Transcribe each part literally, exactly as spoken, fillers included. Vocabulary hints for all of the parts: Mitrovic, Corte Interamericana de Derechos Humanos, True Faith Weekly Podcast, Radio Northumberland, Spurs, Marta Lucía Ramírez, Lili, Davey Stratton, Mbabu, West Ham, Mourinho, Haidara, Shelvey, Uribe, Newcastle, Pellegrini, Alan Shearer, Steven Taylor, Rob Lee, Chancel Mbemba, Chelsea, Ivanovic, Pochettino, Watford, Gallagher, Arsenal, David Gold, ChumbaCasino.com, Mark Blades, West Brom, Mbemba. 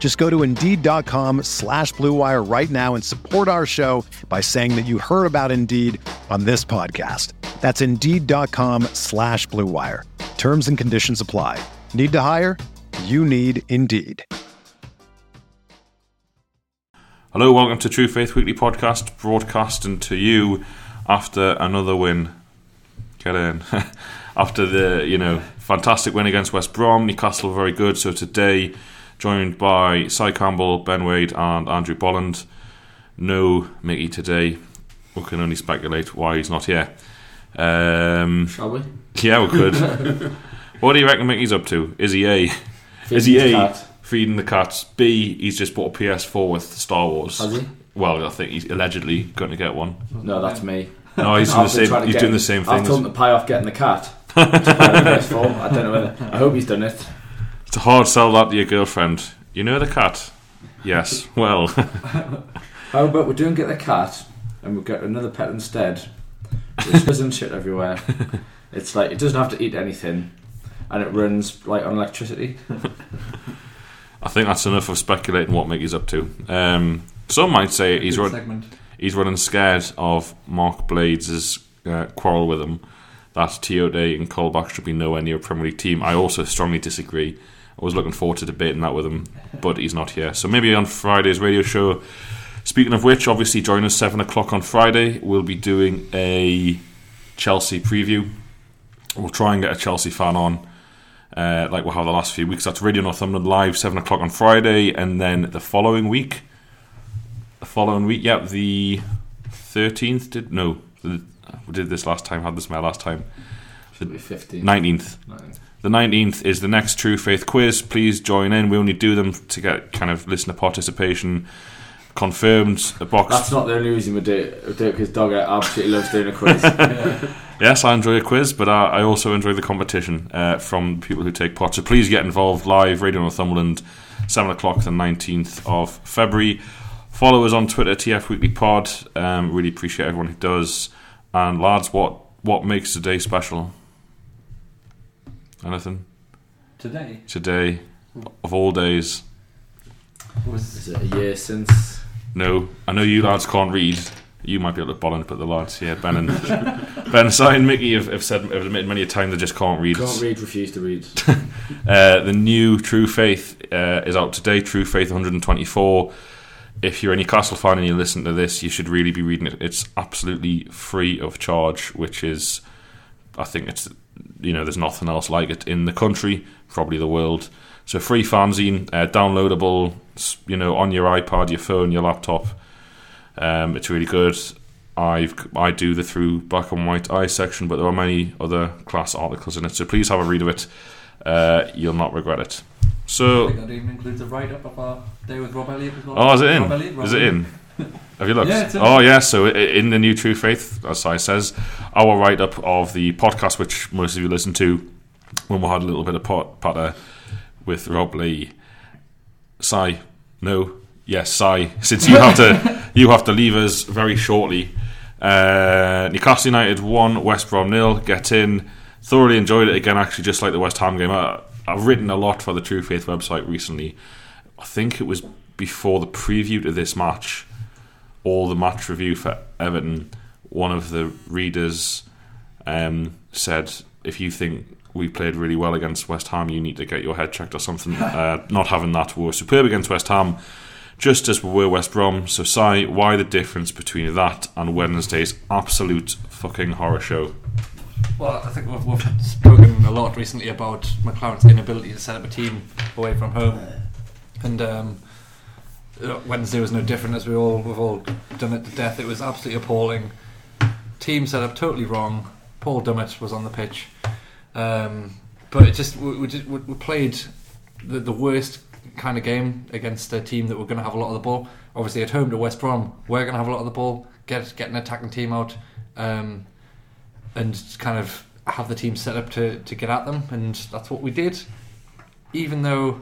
Just go to Indeed.com slash Blue Wire right now and support our show by saying that you heard about Indeed on this podcast. That's Indeed.com slash Blue Wire. Terms and conditions apply. Need to hire? You need Indeed. Hello, welcome to True Faith Weekly Podcast, broadcasting to you after another win. Get in. After the, you know, fantastic win against West Brom, Newcastle were very good, so today, joined by Cy Campbell, Ben Wade and Andrew Bolland. No Mickey today. We can only speculate why he's not here. Um, Shall we? Yeah, we could. What do you reckon Mickey's up to? Is he A? Feeding Is he A? Cat. Feeding the cats. B, he's just bought a P S four with Star Wars. Has he? Well, I think he's allegedly going to get one. No, that's me. No, he's, the same, he's doing the same thing. I've told him to pay off getting the cat. Pay off the P S four. I don't know whether. I hope he's done it. It's a hard sell that to your girlfriend. You know the cat? Yes. Well. How about we don't get the cat and we get another pet instead, which doesn't shit everywhere. It's like it doesn't have to eat anything and it runs like on electricity. I think that's enough of speculating what Mickey's up to. Um, some might say he's, run, he's running scared of Mark Blades' uh, quarrel with him, that Tioté and Colback should be nowhere near a Premier League team. I also strongly disagree. I was looking forward to debating that with him, but he's not here. So maybe on Friday's radio show. Speaking of which, obviously join us seven o'clock on Friday. We'll be doing a Chelsea preview. We'll try and get a Chelsea fan on, uh, like we'll have the last few weeks. That's Radio Northumberland Live, seven o'clock on Friday. And then the following week, the following week, yep, the thirteenth, did no, the, we did this last time, had this my last time. The nineteenth. nineteenth. The nineteenth is the next True Faith quiz. Please join in. We only do them to get kind of listener participation confirmed. A box. That's not the only reason we do it. We do it because Dogger absolutely loves doing a quiz. Yeah. Yes, I enjoy a quiz, but I, I also enjoy the competition uh, from people who take part. So please get involved live, Radio Northumberland, seven o'clock, the nineteenth of February. Follow us on Twitter, T F Weekly Pod. Um, really appreciate everyone who does. And lads, what, what makes today special? Anything? Today? Today, of all days. Was it a year since? No, I know you lads can't read. You might be able to Bolland, but the lads here, yeah, Ben and Ben, Cy and Mickey have, have said, have admitted many a time they just can't read. Can't read, refuse to read. uh, the new True Faith uh, is out today, True Faith one hundred twenty-four. If you're a Newcastle fan and you listen to this, you should really be reading it. It's absolutely free of charge, which is, I think it's, you know, there's nothing else like it in the country, probably the world. So free fanzine, uh, downloadable, you know, on your iPad, your phone, your laptop. Um, it's really good. I've I do the through black and white eye section, but there are many other class articles in it. So please have a read of it. Uh, you'll not regret it. So I think that even includes a write-up of our day with Rob Elliott as well. Oh, is it in? Rob Elliott, Rob is it in? Have you looked? Yeah, it's in. Oh, yeah. So in the new True Faith, as I says, our write-up of the podcast, which most of you listen to, when we had a little bit of pot patter with Rob Lee. Cy, no, yes, Cy. Since you have to, you have to leave us very shortly. Uh, Newcastle United one, West Brom nil. Get in. Thoroughly enjoyed it again. Actually, just like the West Ham game. I, I've written a lot for the True Faith website recently. I think it was before the preview to this match or the match review for Everton, one of the readers um, said, if you think we played really well against West Ham, you need to get your head checked or something. Uh, not having that, we were superb against West Ham, just as we were West Brom. So, Cy, why the difference between that and Wednesday's absolute fucking horror show? Well, I think we've, we've spoken a lot recently about McLaren's inability to set up a team away from home, and um, Wednesday was no different. As we all we've all done it to death. It was absolutely appalling. Team set up totally wrong. Paul Dummett was on the pitch, um, but it just we, we, just, we, we played the, the worst kind of game against a team that were going to have a lot of the ball. Obviously, at home to West Brom, we're going to have a lot of the ball. Get get an attacking team out. Um, and kind of have the team set up to, to get at them, and that's what we did. Even though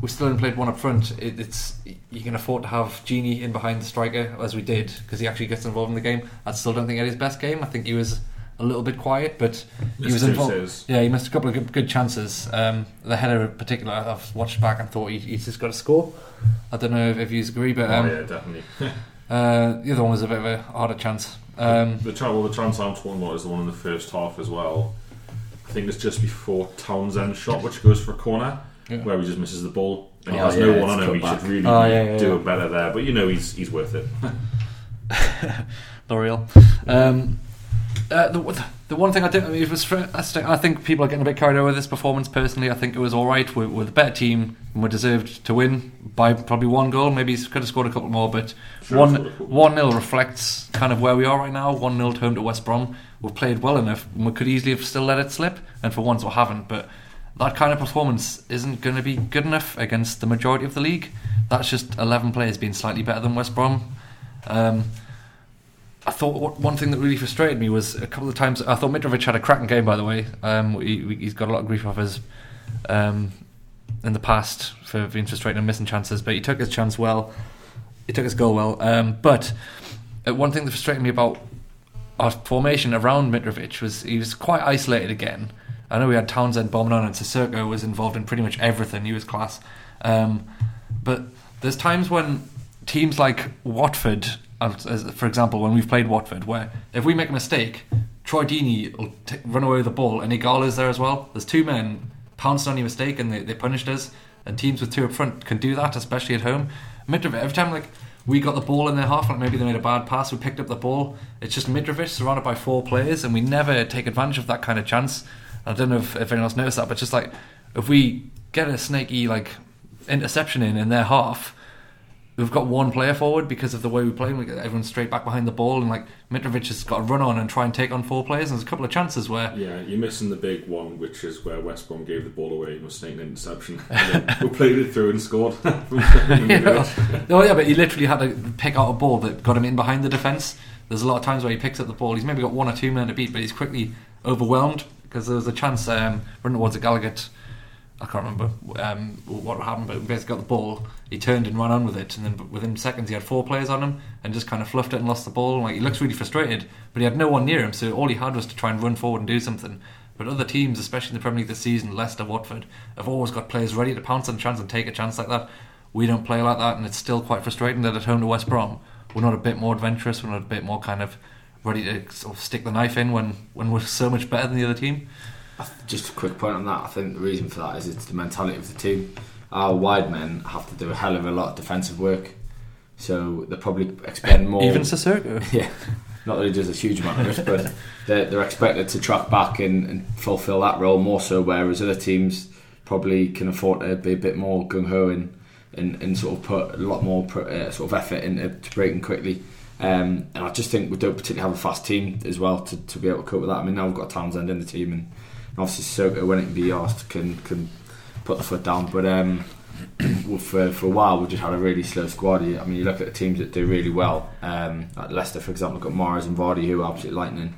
we still only played one up front, it, it's you can afford to have Genie in behind the striker, as we did, because he actually gets involved in the game. I still don't think he had his best game. I think he was a little bit quiet, but he Mister was involved. Yeah, he missed a couple of good, good chances. Um, the header in particular, I've watched back and thought he, he's just got to score. I don't know if, if you agree, but um, oh yeah, definitely. uh, the other one was a bit of a harder chance. Um, the, the, well, the Trans-Amps one was the one in the first half as well. I think it's just before Townsend's shot, which goes for a corner, yeah. where he just misses the ball. And oh, he has yeah, no one on him. He should really oh, yeah, yeah, do yeah. it better there. But you know, he's he's worth it. L'Oreal. Um, uh, the, the one thing I did, I mean, it was. I think people are getting a bit carried away with this performance. Personally, I think it was all right. We're, we're the better team, and we deserved to win by probably one goal. Maybe he could have scored a couple more, but. one nil reflects kind of where we are right now. One nil home to West Brom. We've played well enough and we could easily have still let it slip, and for once we haven't, but that kind of performance isn't going to be good enough against the majority of the league. That's just eleven players being slightly better than West Brom. um, I thought one thing that really frustrated me was a couple of times I thought Mitrovic had a cracking game, by the way. um, he, he's got a lot of grief off his um, in the past for being frustrated and missing chances, but he took his chance well. He took his goal well, um, but one thing that frustrated me about our formation around Mitrovic was he was quite isolated again. I know we had Townsend bombing on, and Sissoko was involved in pretty much everything. He was class, um, but there's times when teams like Watford, for example, when we've played Watford, where if we make a mistake, Troy Deeney will t- run away with the ball, and Igalo's there as well. There's two men pounced on your mistake, and they, they punished us. And teams with two up front can do that, especially at home. Mitrovic, every time like we got the ball in their half, like maybe they made a bad pass, we picked up the ball, it's just Mitrovic surrounded by four players, and we never take advantage of that kind of chance. I don't know if, if anyone else noticed that, but just like if we get a snaky like interception in in their half, we've got one player forward because of the way we play, and we get everyone straight back behind the ball, and like Mitrovic has got to run on and try and take on four players, and there's a couple of chances where yeah you're missing the big one, which is where West Brom gave the ball away, you must sneak an interception, and then we played it through and scored. yeah. Oh yeah, but he literally had to pick out a ball that got him in behind the defence. There's a lot of times where he picks up the ball, he's maybe got one or two men to beat, but he's quickly overwhelmed because there was a chance um, running towards a Gallagher, I can't remember um, what happened, but he basically got the ball, he turned and ran on with it, and then within seconds he had four players on him and just kind of fluffed it and lost the ball. Like, he looks really frustrated, but he had no one near him, so all he had was to try and run forward and do something. But other teams, especially in the Premier League this season, Leicester, Watford, have always got players ready to pounce on a chance and take a chance like that. We don't play like that, and it's still quite frustrating that at home to West Brom we're not a bit more adventurous, we're not a bit more kind of ready to sort of stick the knife in when, when we're so much better than the other team. Just a quick point on that. I think the reason for that is it's the mentality of the team. Our wide men have to do a hell of a lot of defensive work, so they're probably expecting more. Even Sissoko. Yeah, not that he does a huge amount of it, but they're, they're expected to track back and, and fulfil that role more so, whereas other teams probably can afford to be a bit more gung-ho and, and, and sort of put a lot more uh, sort of effort into breaking quickly. Um, and I just think we don't particularly have a fast team as well to, to be able to cope with that. I mean, now we've got Townsend in the team, and obviously Sissoko, when it can be asked, can can put the foot down, but um, for for a while we just had a really slow squad. I mean, you look at the teams that do really well, um, like Leicester for example, got Mahrez and Vardy, who are absolutely lightning,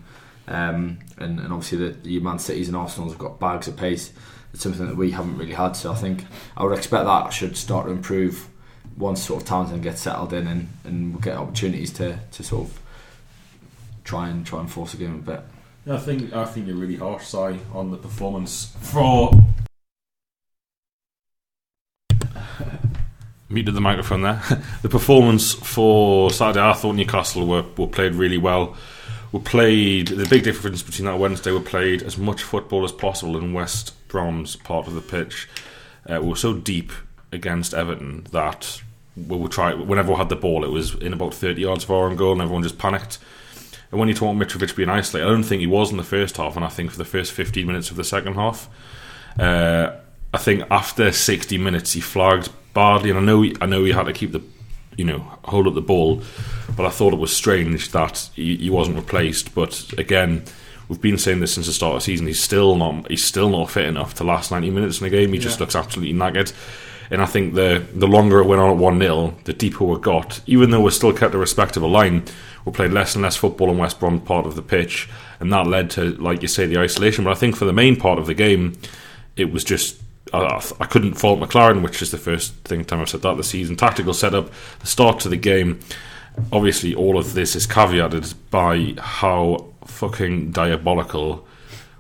um, and, and obviously the, the Man Cities and Arsenals have got bags of pace. It's something that we haven't really had, so I think I would expect that should start to improve once sort of Townsend gets settled in, and, and we'll get opportunities to, to sort of try and try and force the game a bit. I think I think you're really harsh, Si, on the performance for muted the microphone there. The performance for Saturday, I thought Newcastle were were played really well. We played the big difference between that Wednesday. We played as much football as possible in West Brom's part of the pitch. Uh, we were so deep against Everton that we were try. Whenever we had the ball, it was in about thirty yards of our own goal, and everyone just panicked. And when you talk about Mitrovic being isolated, I don't think he was in the first half, and I think for the first fifteen minutes of the second half. Uh, I think after sixty minutes he flagged Bardley, and I know he, I know he had to keep the, you know, hold up the ball, but I thought it was strange that he, he wasn't replaced. But again, we've been saying this since the start of the season. He's still not he's still not fit enough to last ninety minutes in a game. He yeah. just looks absolutely knackered. And I think the the longer it went on at one nil, the deeper we got. Even though we still kept a respectable line, we played less and less football in West Brom part of the pitch, and that led to, like you say, the isolation. But I think for the main part of the game, it was just I, I couldn't fault McLaren, which is the first thing time I've said that this season. Tactical setup, the start to the game. Obviously, all of this is caveated by how fucking diabolical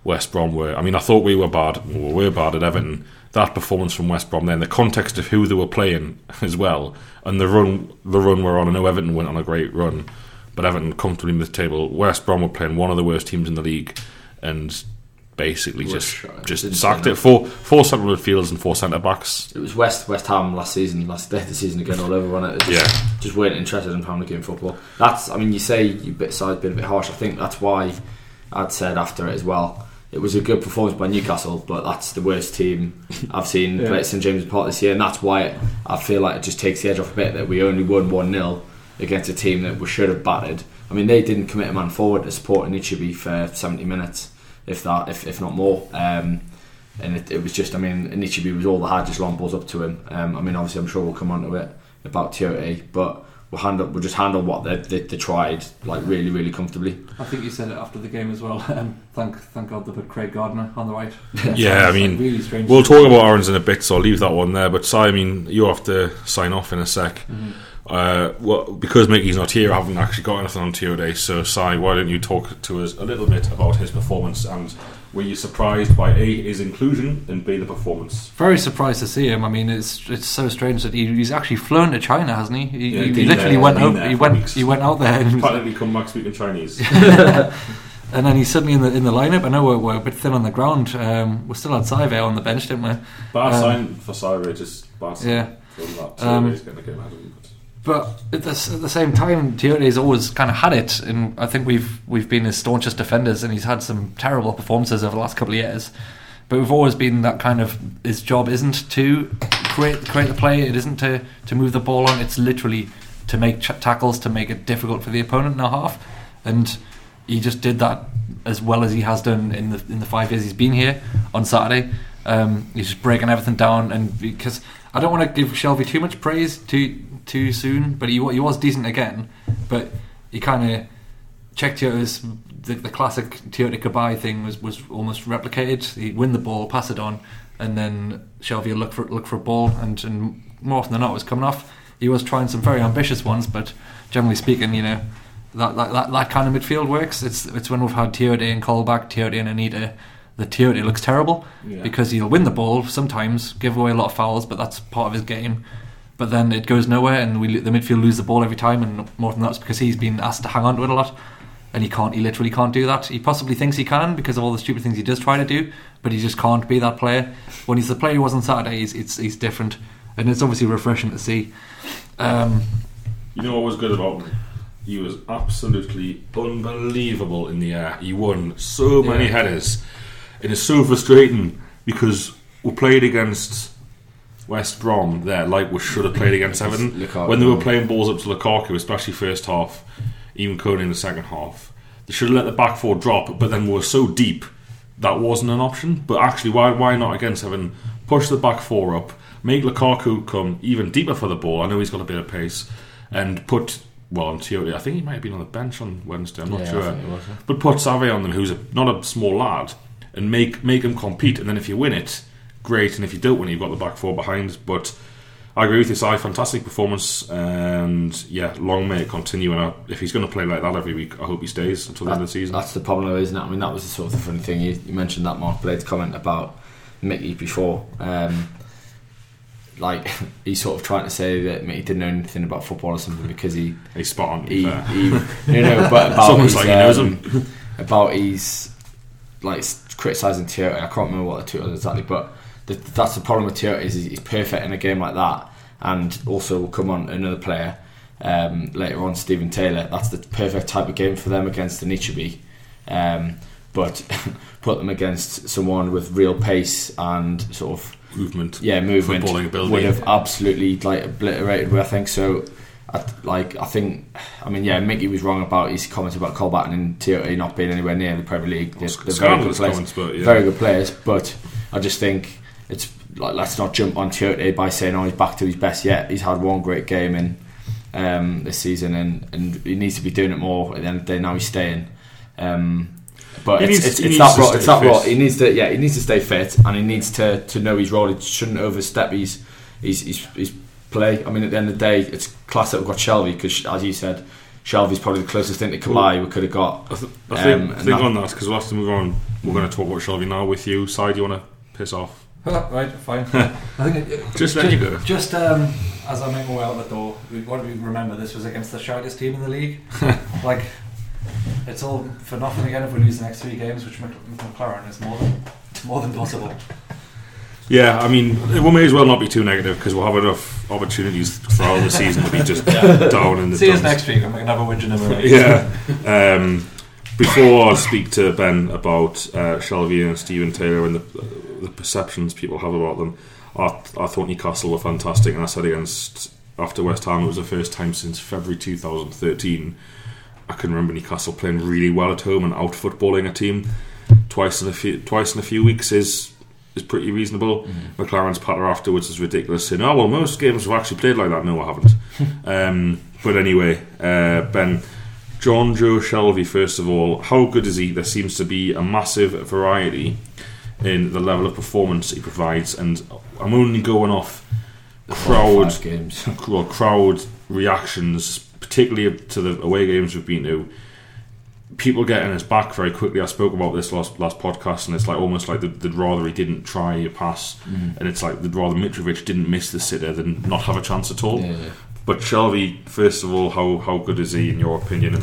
West Brom were. I mean, I thought we were bad. We were bad at Everton. That performance from West Brom, then the context of who they were playing as well, and the run the run we're on. I know Everton went on a great run, but Everton comfortably in the table. West Brom were playing one of the worst teams in the league, and basically just shot. just it sacked it. Four four central midfielders and four centre backs. It was West West Ham last season, last day of the season again, all over on it. Just, yeah, just weren't interested in family game football. That's I mean, you say you bit side's been a bit harsh. I think that's why I'd said after it as well. It was a good performance by Newcastle, but that's the worst team I've seen yeah. play at St James's Park this year, and that's why it, I feel like it just takes the edge off a bit that we only won one nil against a team that we should have battered. I mean, they didn't commit a man forward to support Nichibi for seventy minutes, if that, if if not more. Um, and it, it was just, I mean, Nichibi was all they had, just long balls up to him. Um, I mean, obviously, I'm sure we'll come on to it about Tioté, but we'll handle, we'll just handle what they, they, they tried, like, really, really comfortably. I think you said it after the game as well. Um, thank thank God they put Craig Gardner on the right. Yeah, I mean, like, really strange. We'll talk about Aarons in a bit, so I'll leave that one there. But, Si, I mean, you have to sign off in a sec. Mm-hmm. Uh, well, because Mickey's not here, I haven't actually got anything on Tioté. So, Si, why don't you talk to us a little bit about his performance, and were you surprised by A, his inclusion, and B, the performance? Very surprised to see him. I mean, it's it's so strange that he, he's actually flown to China, hasn't he? He, yeah, he, he literally there, went out. He went. Weeks. He went out there. And apparently, come back speaking Chinese. And then he's suddenly in the in the lineup. I know we're, we're a bit thin on the ground. Um, we're still had Saive on the bench, didn't we? Bad um, sign for Saive. Just bad sign. Yeah. That. Um, going to get mad at him. But at the, at the same time, Tioté's always kind of had it, and I think we've we've been his staunchest defenders, and he's had some terrible performances over the last couple of years. But we've always been that kind of, his job isn't to create create the play, it isn't to, to move the ball on, it's literally to make ch- tackles, to make it difficult for the opponent in our half. And he just did that as well as he has done in the in the five years he's been here on Saturday. Um, he's just breaking everything down, and because I don't want to give Shelvey too much praise too too soon, but he he was decent again. But he kind of checked Tioté's the, the classic Tioté Cabaye thing was, was almost replicated. He'd win the ball, pass it on, and then Shelvey would look for look for a ball, and, and more often than not it was coming off. He was trying some very ambitious ones, but generally speaking, you know, that that, that, that kind of midfield works. It's it's when we've had Tioté and Colback, Tioté and Anita. The Tioté looks terrible yeah. because he'll win the ball sometimes, give away a lot of fouls, but that's part of his game. But then it goes nowhere, and we the midfield lose the ball every time, and more than that's because he's been asked to hang on to it a lot, and he can't. He literally can't do that. He possibly thinks he can because of all the stupid things he does try to do, but he just can't be that player. When he's the player he was on Saturday, he's, it's, he's different, and it's obviously refreshing to see. Um, you know what was good about him? He was absolutely unbelievable in the air. He won so many yeah. headers. It is so frustrating because we played against West Brom there like we should have played against Everton. When they were playing balls up to Lukaku, especially first half, even Kone in the second half, they should have let the back four drop, but then we were so deep that wasn't an option. But actually, why why not against Everton? Push the back four up, make Lukaku come even deeper for the ball. I know he's got a bit of pace, and put... Well, on Tioté, I think he might have been on the bench on Wednesday, I'm not yeah, sure. Was, yeah. But put Save on them, who's a, not a small lad, and make make them compete, and then if you win it, great, and if you don't win it, you've got the back four behind. But I agree with you, Si, fantastic performance, and yeah, long may it continue. And I, if he's going to play like that every week, I hope he stays until the that, end of the season. That's the problem, isn't it? I mean, that was the sort of funny thing you, you mentioned, that Mark Blade's comment about Mickey before. Um, like, he's sort of trying to say that Mickey didn't know anything about football or something because he he's spot on. He, he, you know, but about his, like, he knows um, him. About his like. criticising Tioté, I can't remember what the tweet was exactly, but the, that's the problem with Tioté, is he's perfect in a game like that, and also will come on another player um, later on, Stephen Taylor. That's the perfect type of game for them against an Ichibi. Um, but put them against someone with real pace and sort of movement, yeah, movement, footballing ability, would have absolutely like obliterated. I think so. I, like I think, I mean, yeah, Mickey was wrong about his comments about Colback and Tioté not being anywhere near the Premier League. They're, they're very good players, comments, but, yeah. very good players. But I just think it's like, let's not jump on Tioté by saying, "Oh, he's back to his best yet." He's had one great game in um, this season, and, and he needs to be doing it more. At the end of the day, now he's staying. Um, But he it's, needs, it's, it's that role. It's that role. He needs to, yeah, he needs to stay fit, and he needs to, to know his role. He shouldn't overstep his his, his his play. I mean, at the end of the day, it's class that we've got Shelvey, because, as you said, Shelvey's probably the closest thing to Kabay we could have got. I, th- I think, um, I think that, on that, because we'll have to move on. We're going to talk about Shelvey now with you. Si, do you want to piss off? Right, fine. I think it, just let you go. Just um, as I make my way out the door, we want to remember this was against the shittest team in the league. Like. It's all for nothing again if we lose the next three games, which McLaren is more than more than possible. Yeah, I mean, we may as well not be too negative, because we'll have enough opportunities throughout the season to be just yeah. down in the. See dumps. Us next week, and we can have a whinge in a Yeah. Um, before I speak to Ben about uh, Shelvey and Stephen Taylor and the, the perceptions people have about them, I, I thought Newcastle were fantastic, and I said against after West Ham it was the first time since February two thousand thirteen. I can remember Newcastle playing really well at home and out footballing a team twice in a few twice in a few weeks is is pretty reasonable. Mm-hmm. McLaren's patter afterwards is ridiculous, saying, "Oh well, most games have actually played like that." No, I haven't. um, but anyway, uh, Ben, John Joe Shelvey. First of all, how good is he? There seems to be a massive variety in the level of performance he provides, and I'm only going off the crowd games, well, crowd reactions. Particularly to the away games we've been to, people getting his back very quickly. I spoke about this last last podcast, and it's like almost like they'd, they'd rather he didn't try a pass, mm. and it's like they'd rather Mitrovic didn't miss the sitter than not have a chance at all. Yeah, yeah. But Shelvey, first of all, how how good is he in your opinion?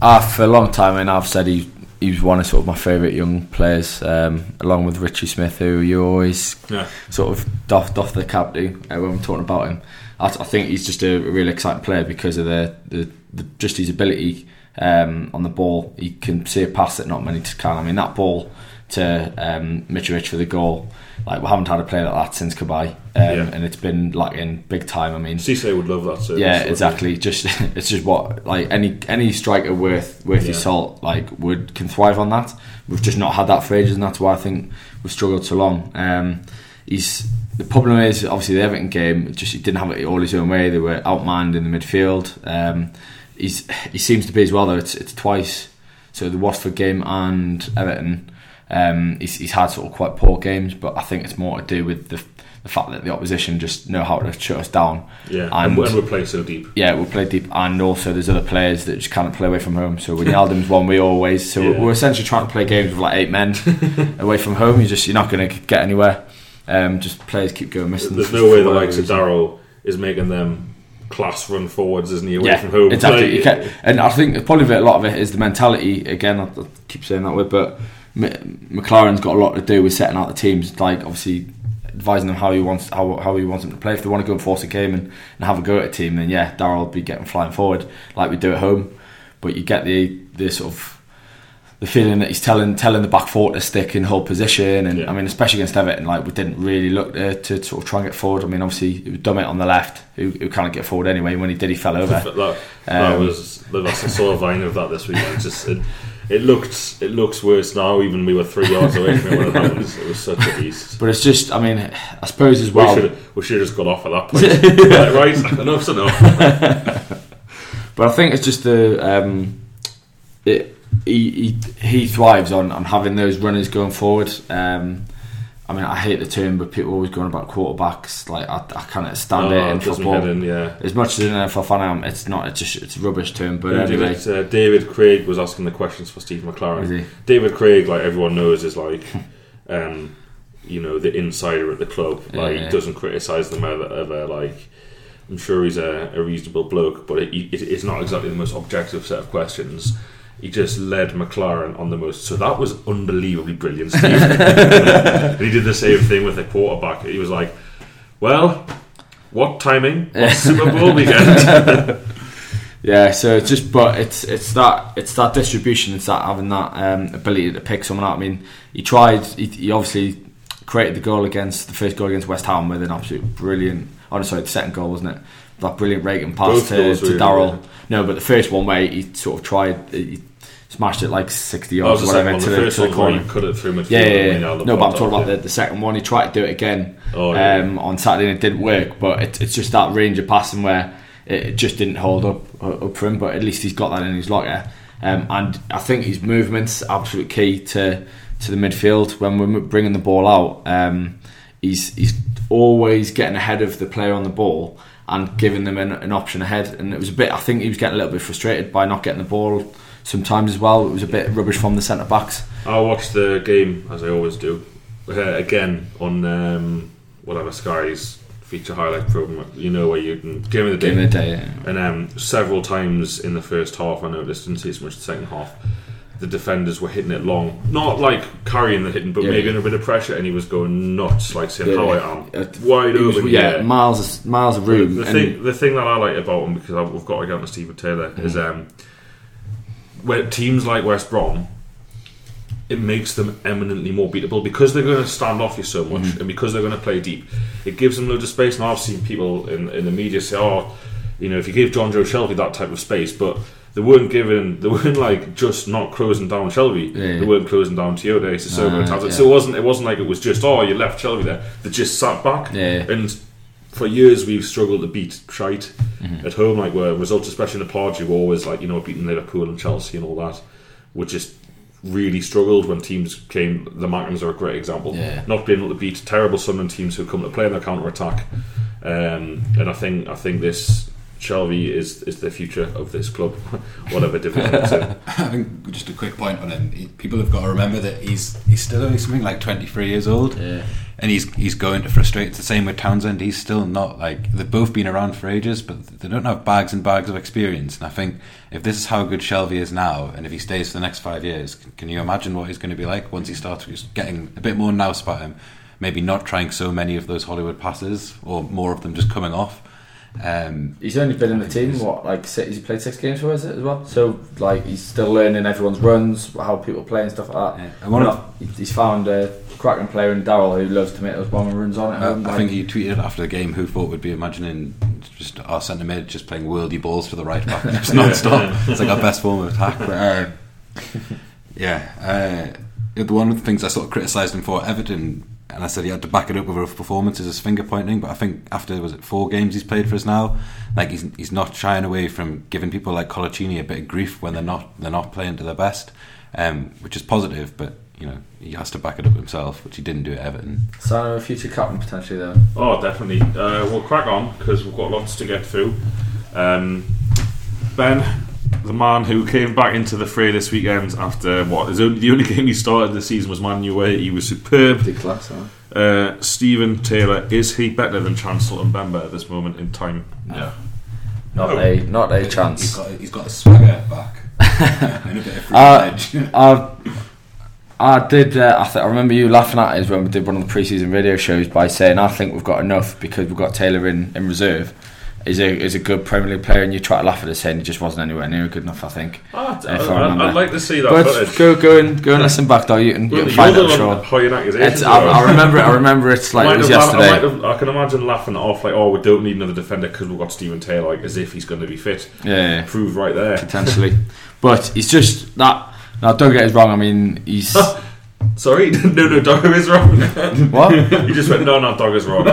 Ah, for a long time, and I've said he he was one of sort of my favourite young players, um, along with Richie Smith, who you always yeah. sort of doffed off the cap to uh, when we're talking about him. I think he's just a really exciting player because of the, the, the just his ability um, on the ball. He can see a pass that not many can. I mean, that ball to um, Mitrovic for the goal, like we haven't had a player like that since Kabay, um, yeah. and it's been lacking big time. I mean, Cissé would love that. Service, yeah, exactly. Just it's just what like any any striker worth worth yeah. his salt like would can thrive on that. We've just not had that for ages, and that's why I think we've struggled so long. Um, he's. The problem is, obviously, the Everton game, just he didn't have it all his own way. They were outmanned in the midfield. Um, he's, he seems to be as well, though. It's, it's twice. So the Watford game and Everton, um, he's, he's had sort of quite poor games, but I think it's more to do with the, the fact that the opposition just know how to shut us down. Yeah, and, and we'll play so deep. Yeah, we'll play deep. And also there's other players that just can't play away from home. So Wijnaldum's one we always... So yeah. we're essentially trying to play games with like eight men away from home. You're, just, you're not going to get anywhere. Um, just players keep going missing. There's no way the likes of Darryl is making them class run forwards, isn't he? Away yeah, from home, exactly. Like, and I think probably a lot of it is the mentality. Again, I keep saying that word, but McLaren's got a lot to do with setting out the teams. Like obviously advising them how he wants how how he wants them to play. If they want to go and force a game and, and have a go at a team, then yeah, Darryl will be getting flying forward like we do at home. But you get the the sort of. The feeling that he's telling telling the back four to stick in whole position, and yeah. I mean, especially against Everton, like we didn't really look to, to sort of try and get forward. I mean, obviously it was Dummett on the left, who, who can't get forward anyway. When he did, he fell over. that, um, that was that's the sort of line of that this week. It just it, it looked it looks worse now. Even we were three yards away from it when it happened. It was such a beast. But it's just, I mean, I suppose as well we should we should have just got off at that point. yeah, right, enough's enough. But I think it's just the um, it. He, he he thrives on, on having those runners going forward. Um, I mean, I hate the term, but people always going about quarterbacks. Like I, I can't stand no, it in it football. In, yeah. As much as an N F L fan I am, it's not. It's just it's a rubbish term. But yeah, anyway, David, uh, David Craig was asking the questions for Steve McLaren. David Craig, like everyone knows, is like, um, you know, the insider at the club. Like yeah, yeah. doesn't criticise them ever. ever like. I'm sure he's a, a reasonable bloke, but it, it, it's not exactly the most objective set of questions. He just led McLaren on the most, so that was unbelievably brilliant, Steve. And he did the same thing with the quarterback. He was like, "Well, What timing? What Super Bowl weekend? Yeah, so it's just, but it's it's that it's that distribution, it's that having that um, ability to pick someone out. I mean, he tried, he, he obviously created the goal against the first goal against West Ham with an absolute brilliant. Oh, sorry, the second goal, wasn't it? That brilliant Reagan pass Both to, to really Darryl. Brilliant. No, but the first one where he sort of tried, he smashed it like sixty yards or whatever the to, the, first to the corner. Cut it through midfield. Yeah, yeah, yeah. No, but I'm talking about the, the second one. He tried to do it again oh, yeah, um, yeah. on Saturday and it didn't work. But it, it's just that range of passing where it just didn't hold up up for him, but at least he's got that in his locker. Um, and I think his movement's absolute key to to the midfield. When we're bringing the ball out, um, he's he's always getting ahead of the player on the ball and giving them an, an option ahead. And it was a bit, I think he was getting a little bit frustrated by not getting the ball sometimes as well. It was a bit rubbish from the centre backs. I watched the game, as I always do, uh, again on um, whatever Sky's feature highlight program, you know, where you can game of the day, game of the day yeah. and um, several times in the first half, I noticed, didn't see so much the second half, the defenders were hitting it long, not like carrying the hitting, but yeah, maybe yeah. in a bit of pressure, and he was going nuts, like saying, yeah, "How I am wide open." Yeah, yeah, miles, miles of room. The, the, thing, the thing that I like about him, because I've, we've got to get on to Steven Taylor, mm-hmm. is um, where teams like West Brom, it makes them eminently more beatable because they're going to stand off you so much, mm-hmm. and because they're going to play deep, it gives them loads of space. And I've seen people in, in the media say, "Oh, you know, if you give Jonjo Shelvey that type of space," but they weren't given, they weren't like just not closing down Shelvey. Yeah, yeah. They weren't closing down Tioté, Sissoko, Townsend. Yeah. So it wasn't, it wasn't like it was just, oh, you left Shelvey there. They just sat back, yeah, yeah. and for years we've struggled to beat Trite mm-hmm. at home, like where results, especially in the Pardew, were always like, you know, beating Liverpool and Chelsea and all that, were just really struggled when teams came. The Magnums are a great example, yeah. not being able to beat terrible Sunderland teams who come to play in their counter attack. Um, and I think I think this Shelvey is is the future of this club, whatever division it's in. I think just a quick point on him. He, people have got to remember that he's he's still only something like twenty-three years old, yeah. and he's he's going to frustrate. It's the same with Townsend. He's still not like they've both been around for ages, but they don't have bags and bags of experience. And I think if this is how good Shelvey is now, and if he stays for the next five years, can, can you imagine what he's going to be like once he starts getting a bit more nous about him? Maybe not trying so many of those Hollywood passes, or more of them just coming off. Um, he's only been in the team what like six, he's played six games for us as well, so like he's still learning everyone's runs, how people play and stuff like that. Yeah. And not, he's found a cracking player in Darryl who loves to make those bombing runs on it. Uh, I like, think he tweeted after the game who thought would be imagining just our centre mid just playing worldy balls to the right back just non-stop. It's like our best form of attack. But, uh, yeah, uh, one of the things I sort of criticised him for Everton. And I said he had to back it up with his performances, his finger pointing. But I think after was it four games he's played for us now, like he's he's not shying away from giving people like Coloccini a bit of grief when they're not they're not playing to their best, um, which is positive. But you know he has to back it up himself, which he didn't do at Everton. So a future captain potentially though. Oh, definitely. Uh, we'll crack on because we've got lots to get through. Um, Ben, the man who came back into the fray this weekend after what his only, the only game he started this season was Man U away. He was superb. The class, huh? uh, Steven Taylor, is he better than Chancel and Bemba at this moment in time? No. Yeah, not no. a not a chance. He's got, he's got a swagger back and a bit of free uh, edge. I, I did. Uh, I, th- I remember you laughing at us when we did one of the pre-season radio shows by saying I think we've got enough because we've got Taylor in, in reserve. Is a is a good Premier League player, and you try to laugh at us saying he just wasn't anywhere near good enough. I think. Oh, I I'd, I'd like to see that but footage. Go, go and go and listen back though. You can well, find it. Sure. It's, I, I remember it. I remember it's like it was yesterday. I, have, I can imagine laughing it off like, oh, we don't need another defender because we've got Steven Taylor, like as if he's going to be fit. Yeah, yeah. Proved right there potentially. But he's just that. Now, don't get us wrong. I mean, he's. Sorry, no, no, Dogger is wrong. What? You just went no, no, Dogger's wrong.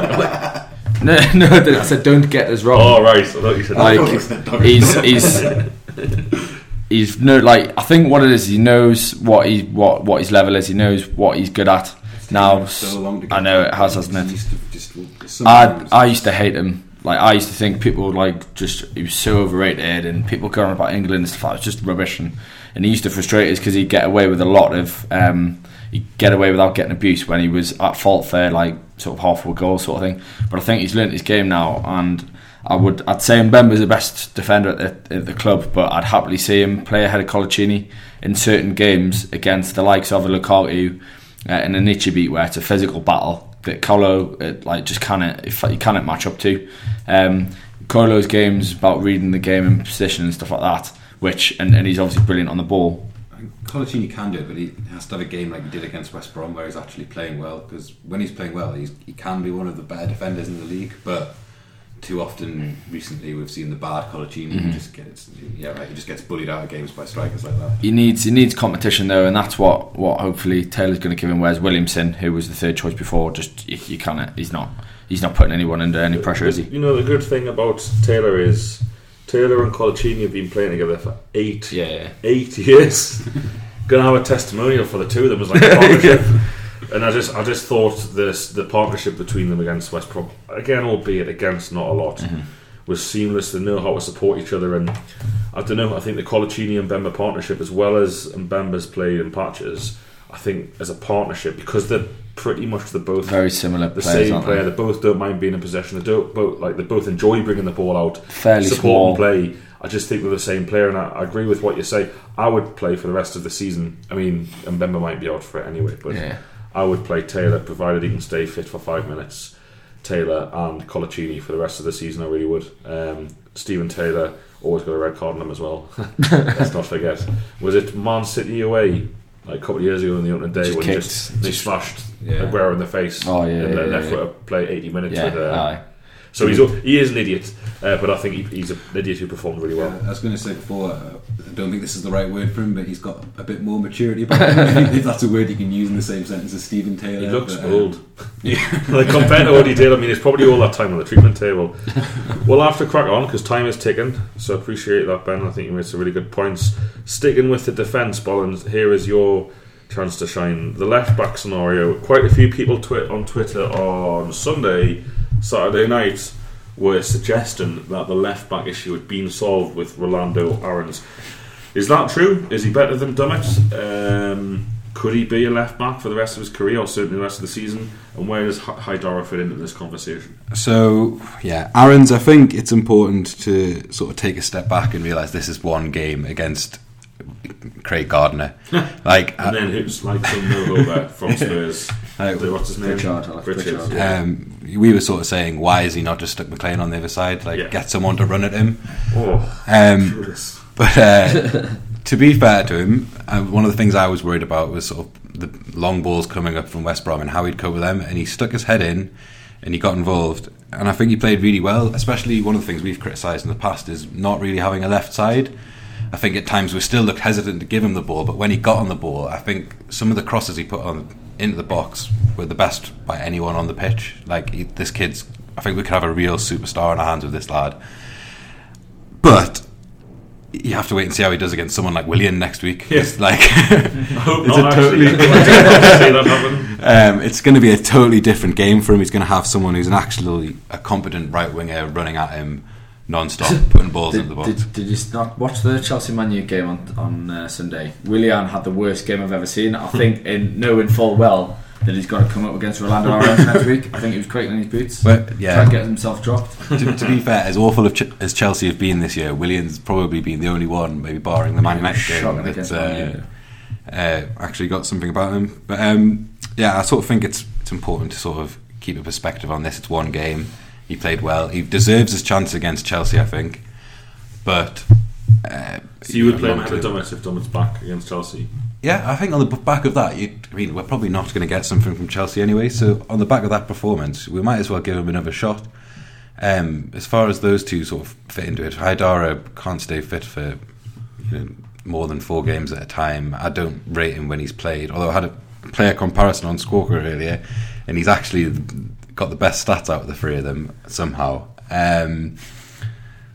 No, no. I said don't get us wrong. Oh right, I thought you said like that. he's he's he's no like I think what it is he knows what he what what his level is. He knows what he's good at now. So long to I know it has, hasn't it? Just, just, I I used to hate him. Like I used to think people like just he was so overrated and people going about England and stuff. It was just rubbish and, and he used to frustrate us because he'd get away with a lot of um, he'd get away without getting abuse when he was at fault for like. Sort of half a goal sort of thing, but I think he's learnt his game now, and I would I'd say Mbemba's the best defender at the, at the club, but I'd happily see him play ahead of Coloccini in certain games against the likes of a Lukaku uh, in an Ichibi where it's a physical battle that Colo uh, like just can't you can't match up to. Um, Colo's game's about reading the game and position and stuff like that, which and, and he's obviously brilliant on the ball. Coloccini can do it, but he has to have a game like he did against West Brom where he's actually playing well, because when he's playing well he's, he can be one of the better defenders in the league, but too often recently we've seen the bad Coloccini mm-hmm. who just gets yeah right, he just gets bullied out of games by strikers like that. He needs he needs competition though, and that's what, what hopefully Taylor's going to give him, whereas Williamson, who was the third choice before, just you, you can't he's not he's not putting anyone under any pressure, is he? You know, the good thing about Taylor is Taylor and Coloccini have been playing together for eight, yeah, yeah. eight years. Gonna have a testimonial for the two of them as like a partnership. And I just, I just thought this the partnership between them against West Brom, again, albeit against not a lot, mm-hmm. was seamless. They know how to support each other, and I don't know. I think the Coloccini and Mbemba partnership, as well as Mbemba's play in patches, I think as a partnership, because they're pretty much the both very similar, the players, same player. They? they both don't mind being in possession. They don't both like they both enjoy bringing the ball out, fairly support small. And play. I just think they're the same player, and I, I agree with what you say. I would play for the rest of the season. I mean, Mbemba might be out for it anyway, but yeah. I would play Taylor provided he can stay fit for five minutes. Taylor and Coloccini for the rest of the season. I really would. Um, Stephen Taylor always got a red card on him as well. Let's not forget. Was it Man City away? Like a couple of years ago in the opening day just when kicked, just, they just smashed yeah. Aguero in the face oh, yeah, and yeah, yeah, left yeah. foot play eighty minutes yeah, with, uh, so he's he is an idiot uh, but I think he, he's an idiot who performed really well. Yeah, I was going to say before uh, I don't think this is the right word for him, but he's got a bit more maturity about him. If that's a word you can use in the same sentence as Stephen Taylor, he looks but, um, old yeah. Like compared to what he did, I mean it's probably all that time on the treatment table. We'll have to crack on because time is ticking, so appreciate that, Ben. I think you made some really good points. Sticking with the defence, Bollins, here is your chance to shine. The left back scenario, quite a few people twi- on Twitter on Sunday Saturday night were suggesting that the left back issue had been solved with Rolando Aarons. Is that true? Is he better than Dummett? Um, could he be a left back for the rest of his career, or certainly the rest of the season? And where does Haidara fit into this conversation? So, yeah, Aarons, I think it's important to sort of take a step back and realise this is one game against Craig Gardner. like, and then who's like some no-over from Spurs. Like, what's his name? Richard, like Richard. Richard. Um, we were sort of saying, why is he not just stuck McLaren on the other side? Like, yeah. get someone to run at him. Oh, um, but uh, to be fair to him, uh, one of the things I was worried about was sort of the long balls coming up from West Brom and how he'd cover them. And he stuck his head in and he got involved. And I think he played really well, especially one of the things we've criticised in the past is not really having a left side. I think at times we still looked hesitant to give him the ball, but when he got on the ball, I think some of the crosses he put on into the box were the best by anyone on the pitch. Like he, this kid's, I think we could have a real superstar in our hands with this lad. But you have to wait and see how he does against someone like Willian next week. Yeah. It's like it's a totally um, it's going to be a totally different game for him. He's going to have someone who's an actually a competent right winger running at him non-stop, putting balls did, in the box. Did, did you not watch the Chelsea Man U game on on uh, Sunday? Willian had the worst game I've ever seen. I think, in knowing full well that he's got to come up against Rolando Aarons next week, I think he was cracking his boots. But, yeah. Trying to get himself dropped. to, to be fair, as awful Ch- as Chelsea have been this year, Willian's probably been the only one, maybe barring the Man United game, that's uh, uh, actually got something about him. But um, yeah, I sort of think it's it's important to sort of keep a perspective on this. It's one game. He played well. He deserves his chance against Chelsea, I think. But uh, so you, you would know, play him ahead of Dummett if Dummett's back against Chelsea. Yeah, I think on the back of that, I mean, we're probably not going to get something from Chelsea anyway. So on the back of that performance, we might as well give him another shot. Um, as far as those two sort of fit into it, Haidara can't stay fit for you know more than four games at a time. I don't rate him when he's played. Although I had a player comparison on Squawker earlier, and he's actually got the best stats out of the three of them somehow. Um,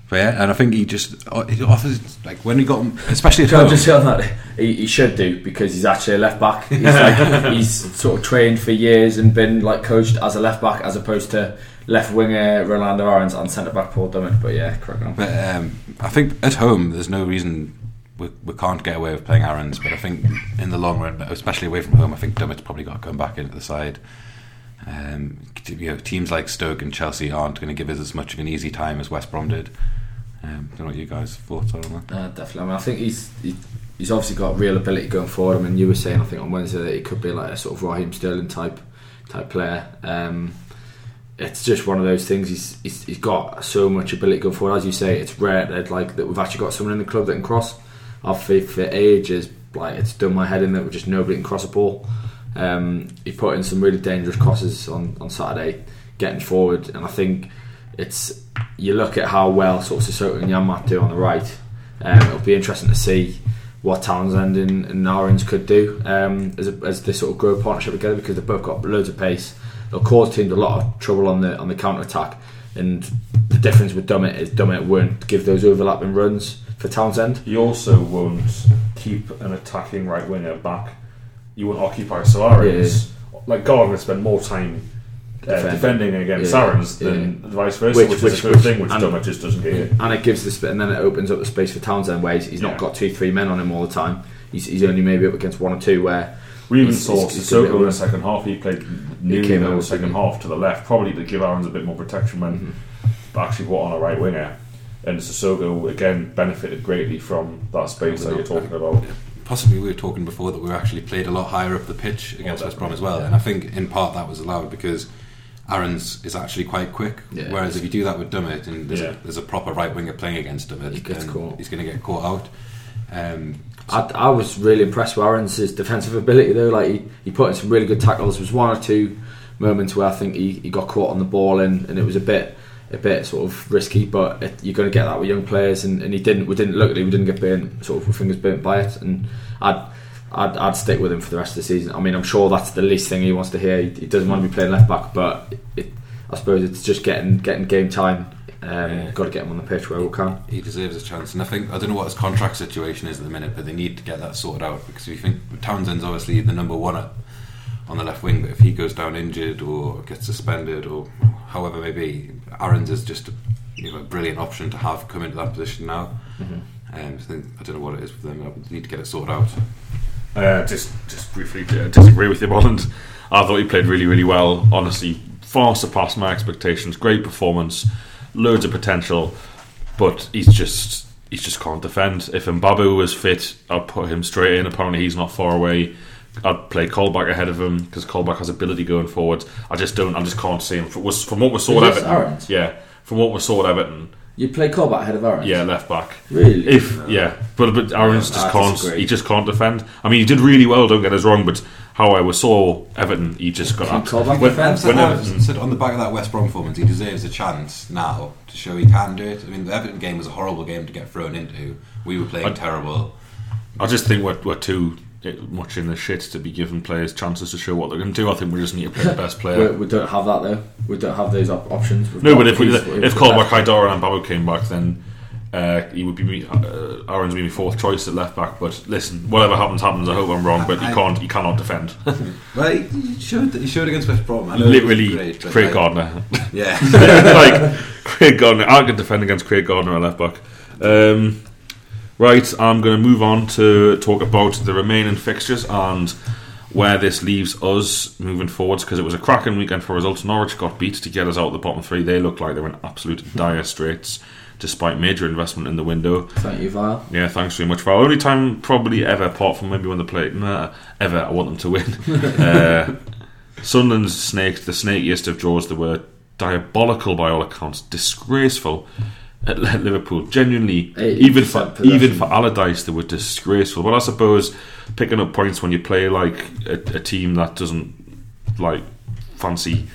but yeah, and I think he just he offers like when he got him, especially at home. Just on that, he, he should do because he's actually a left back. He's like he's sort of trained for years and been like coached as a left back as opposed to left winger Rolando Aarons and centre back Paul Dummett. But yeah, crack on. But um, I think at home there's no reason we, we can't get away with playing Aarons. But I think in the long run, especially away from home, I think Dummett's probably got to come back into the side. Um, you know, teams like Stoke and Chelsea aren't going to give us as much of an easy time as West Brom did. Um, I don't know what you guys thoughts on that. Uh, definitely. I mean, I think he's he, he's obviously got real ability going forward. I mean, you were saying I think on Wednesday that he could be like a sort of Raheem Sterling type type player. Um, it's just one of those things. He's, he's he's got so much ability going forward. As you say, it's rare that like that we've actually got someone in the club that can cross. Our faith for ages, like it's done my head in that just nobody can cross a ball. Um, he put in some really dangerous crosses on, on Saturday, getting forward, and I think it's you look at how well sort of Sissoko and Yanmat do on the right. Um, it'll be interesting to see what Townsend and, and Aarons could do um, as, a, as they sort of grow a partnership together, because they've both got loads of pace. They'll cause teams a lot of trouble on the on the counter attack, and the difference with Dummett is Dummett won't give those overlapping runs for Townsend. He also won't keep an attacking right winger back. You won't occupy Solaris. Yeah. Like Gardner spent more time Uh, defending. defending against yeah, Aarons than yeah. vice versa, which, which, which is a good which, thing, which Dummett just doesn't get. Yeah. And it gives the sp- and then it opens up the space for Townsend. Where he's, he's yeah. not got two, three men on him all the time. He's, he's only maybe up against one or two. Where we even saw Sissoko in the second half. He played nearly in the second half to the left, probably to give Aarons a bit more protection when mm-hmm. actually what on a right winger. And Sissoko again benefited greatly from that space that you're talking about. Possibly we were talking before that we actually played a lot higher up the pitch against oh, West Brom as well, yeah. and I think in part that was allowed because Aarons is actually quite quick, yeah, whereas if you do that with Dummett and there's, yeah. there's a proper right winger playing against Dummett, he he's going to get caught out. Um, so I, I was really impressed with Aarons' defensive ability though. Like he, he put in some really good tackles. There was one or two moments where I think he, he got caught on the ball and, and it was a bit a bit sort of risky, but it, you're going to get that with young players, and, and he didn't. We didn't look at him. We didn't get burnt, sort of with fingers burnt by it, and I'd. I'd, I'd stick with him for the rest of the season. I mean, I'm sure that's the least thing he wants to hear. He, he doesn't want to be playing left back, but it, I suppose it's just getting getting game time. Um, yeah. Got to get him on the pitch where we can. He deserves a chance, and I think I don't know what his contract situation is at the minute, but they need to get that sorted out because we think Townsend's obviously the number one up on the left wing, but if he goes down injured or gets suspended or however it may be, Aarons is just a, you know, a brilliant option to have come into that position now. Mm-hmm. Um, so I, think, I don't know what it is with them. They need to get it sorted out. Uh, just, just briefly uh, disagree with you, Bolland. I thought he played really, really well. Honestly, far surpassed my expectations. Great performance, loads of potential, but he's just, he just can't defend. If Mbabu was fit, I'd put him straight in. Apparently, he's not far away. I'd play Colback ahead of him because Colback has ability going forward. I just don't. I just can't see him. From, from what we saw at Everton, yeah, from what we saw at Everton. You play Colback ahead of Aarons? Yeah, left back. Really? If no. yeah, but but Aarons yeah, just can't. Disagree. He just can't defend. I mean, he did really well. Don't get us wrong, but how I saw Everton, he just got up. Colback defends. Said on the back of that West Brom performance, he deserves a chance now to show he can do it. I mean, the Everton game was a horrible game to get thrown into. We were playing I, terrible. I just think we're we're too much in the shit to be giving players chances to show what they're going to do. I think we just need to play the best player. we, we don't have that though. We don't have those op- options. We've no, but if we, if Colback, Haidara and Babu came back, then uh, he would be uh, Aarons would be fourth choice at left back. But listen, whatever happens, happens. I hope I'm wrong, but I, he can't. He cannot defend. Well, he showed. He showed against West Brom. Literally, great, Craig like, Gardner. Yeah, like Craig Gardner. I could defend against Craig Gardner at left back. Um, Right, I'm going to move on to talk about the remaining fixtures and where this leaves us moving forwards, because it was a cracking weekend for results. Norwich got beat to get us out of the bottom three. They looked like they were in absolute dire straits despite major investment in the window. Thank you, Val. Yeah, thanks very much, Val. Only time probably ever, apart from maybe when they play, nah, ever, I want them to win. uh, Sunderland snaked the snakiest of draws. They were diabolical by all accounts, disgraceful. At Liverpool, genuinely, even for possession. even for Allardyce, they were disgraceful. But I suppose picking up points when you play like a, a team that doesn't like fancy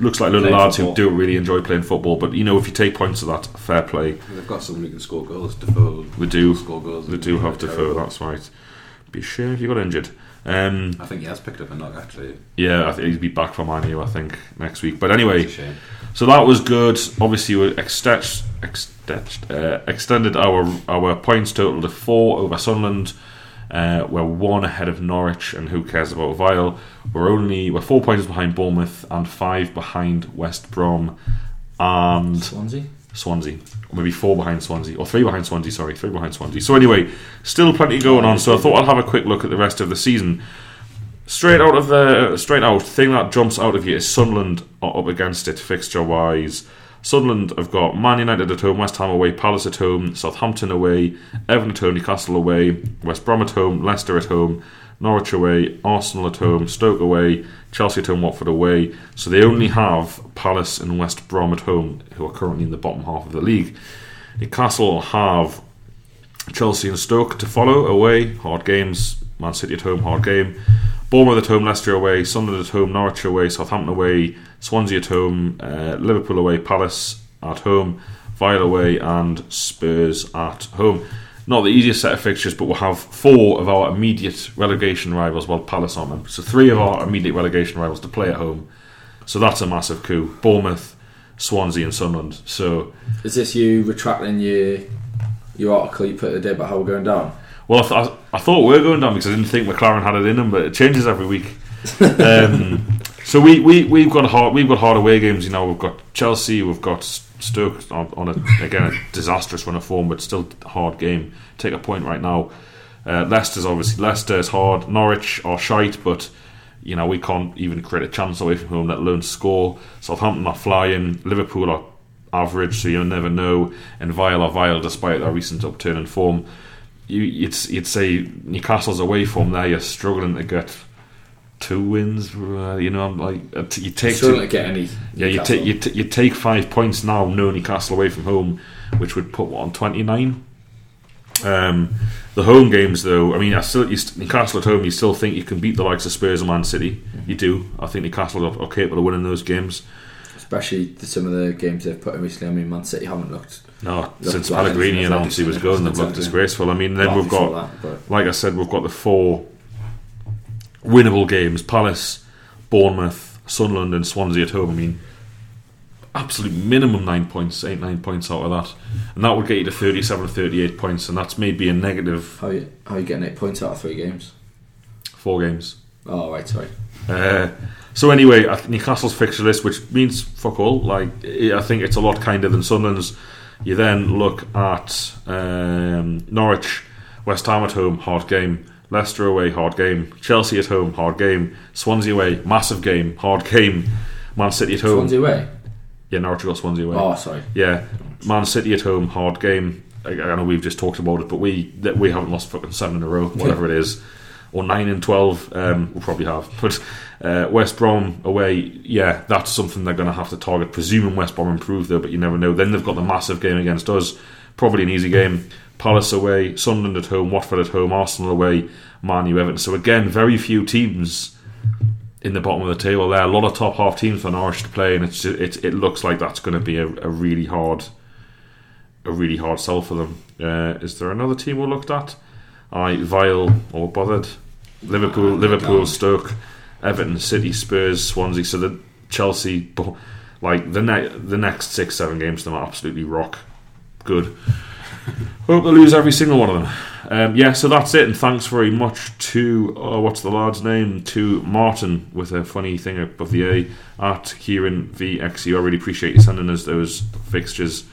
looks like little lads who do really enjoy playing football. But you know, if you take points of that, fair play. They've got someone who can score goals. Defoe, we do score goals. They do have Defoe. That's right. Be sure if you got injured. Um, I think he has picked up a knock actually. Yeah, I think he'll be back for Man U, I think, next week. But anyway, so that was good. Obviously, we extended uh, extended our our points total to four over Sunderland. Uh, we're one ahead of Norwich, and who cares about Vile? We're only we're four points behind Bournemouth and five behind West Brom and Swansea. Swansea, or maybe four behind Swansea, or three behind Swansea, sorry, three behind Swansea. So anyway, still plenty going on, so I thought I'd have a quick look at the rest of the season. Straight out of the, straight out, thing that jumps out of you is Sunderland are up against it, fixture-wise. Sunderland have got Man United at home, West Ham away, Palace at home, Southampton away, Everton at home, Newcastle away, West Brom at home, Leicester at home, Norwich away, Arsenal at home, Stoke away, Chelsea at home, Watford away. So they only have Palace and West Brom at home, who are currently in the bottom half of the league. Newcastle have Chelsea and Stoke to follow away, hard games. Man City at home, hard game. Bournemouth at home, Leicester away, Sunderland at home, Norwich away, Southampton away, Swansea at home, uh, Liverpool away, Palace at home, Vile away, and Spurs at home. Not the easiest set of fixtures, but we'll have four of our immediate relegation rivals, well, Palace on them. So three of our immediate relegation rivals to play at home. So that's a massive coup. Bournemouth, Swansea, and Sunderland. So is this you retracting your your article you put today about how we're going down? Well, I, th- I thought we were going down because I didn't think McLaren had it in them, but it changes every week. um, so we we we've got hard we've got hard away games. You know, we've got Chelsea, we've got Stoke on, on a, again a disastrous run of form, but still a hard game. Take a point right now. Uh, Leicester's obviously Leicester's hard. Norwich are shite, but you know we can't even create a chance away from home, let alone score. Southampton are flying. Liverpool are average, so you'll never know. And Vile are Vile despite their recent upturn in form. You, you'd, you'd say Newcastle's away form there. You're struggling to get two wins. Uh, you know, I'm like you take struggling to get any. Yeah, you take you, t- you take five points now. No Newcastle away from home, which would put what on twenty-nine. Um, the home games, though. I mean, I still you st- Newcastle at home. You still think you can beat the likes of Spurs and Man City. Mm-hmm. You do. I think Newcastle are, are capable of winning those games. Especially some of the games they've put in recently. I mean, Man City haven't looked. No, since Pellegrini announced he was going, they've looked disgraceful. I mean, then we've got, like I said, we've got the four winnable games: Palace, Bournemouth, Sunderland, and Swansea at home. I mean, absolute minimum nine points, eight, nine points out of that, and that would get you to thirty-seven, thirty-eight points, and that's maybe a negative. How are you, how are you getting eight points out of three games? Four games. Oh, right, sorry. Uh, so anyway, Newcastle's fixture list, which means fuck all. Like, I think it's a lot kinder than Sunderland's. You then look at um, Norwich, West Ham at home, hard game. Leicester away, hard game. Chelsea at home, hard game. Swansea away, massive game, hard game. Man City at home. Swansea away? Yeah, Norwich got Swansea away. Oh, sorry. Yeah, Man City at home, hard game. I, I know we've just talked about it, but we we haven't lost fucking seven in a row, whatever it is. Or nine and twelve, um, we'll probably have. But uh, West Brom away, yeah, that's something they're going to have to target. Presuming West Brom improve though, but you never know. Then they've got the massive game against us. Probably an easy game. Palace away, Sunderland at home, Watford at home, Arsenal away, Man U, Everton. So again, very few teams in the bottom of the table there. A lot of top half teams for Norwich to play, and it's it, it looks like that's going to be a, a really hard, a really hard sell for them. Uh, is there another team we looked at? I Vile or bothered. Liverpool, oh, Liverpool, down. Stoke, Everton, City, Spurs, Swansea. So the Chelsea, like the ne- the next six, seven games, them are absolutely rock good. Hope they lose every single one of them. Um, yeah, so that's it. And thanks very much to oh, what's the lad's name? To Martin with a funny thing above the A at Kieran V X U. I really appreciate you sending us those fixtures.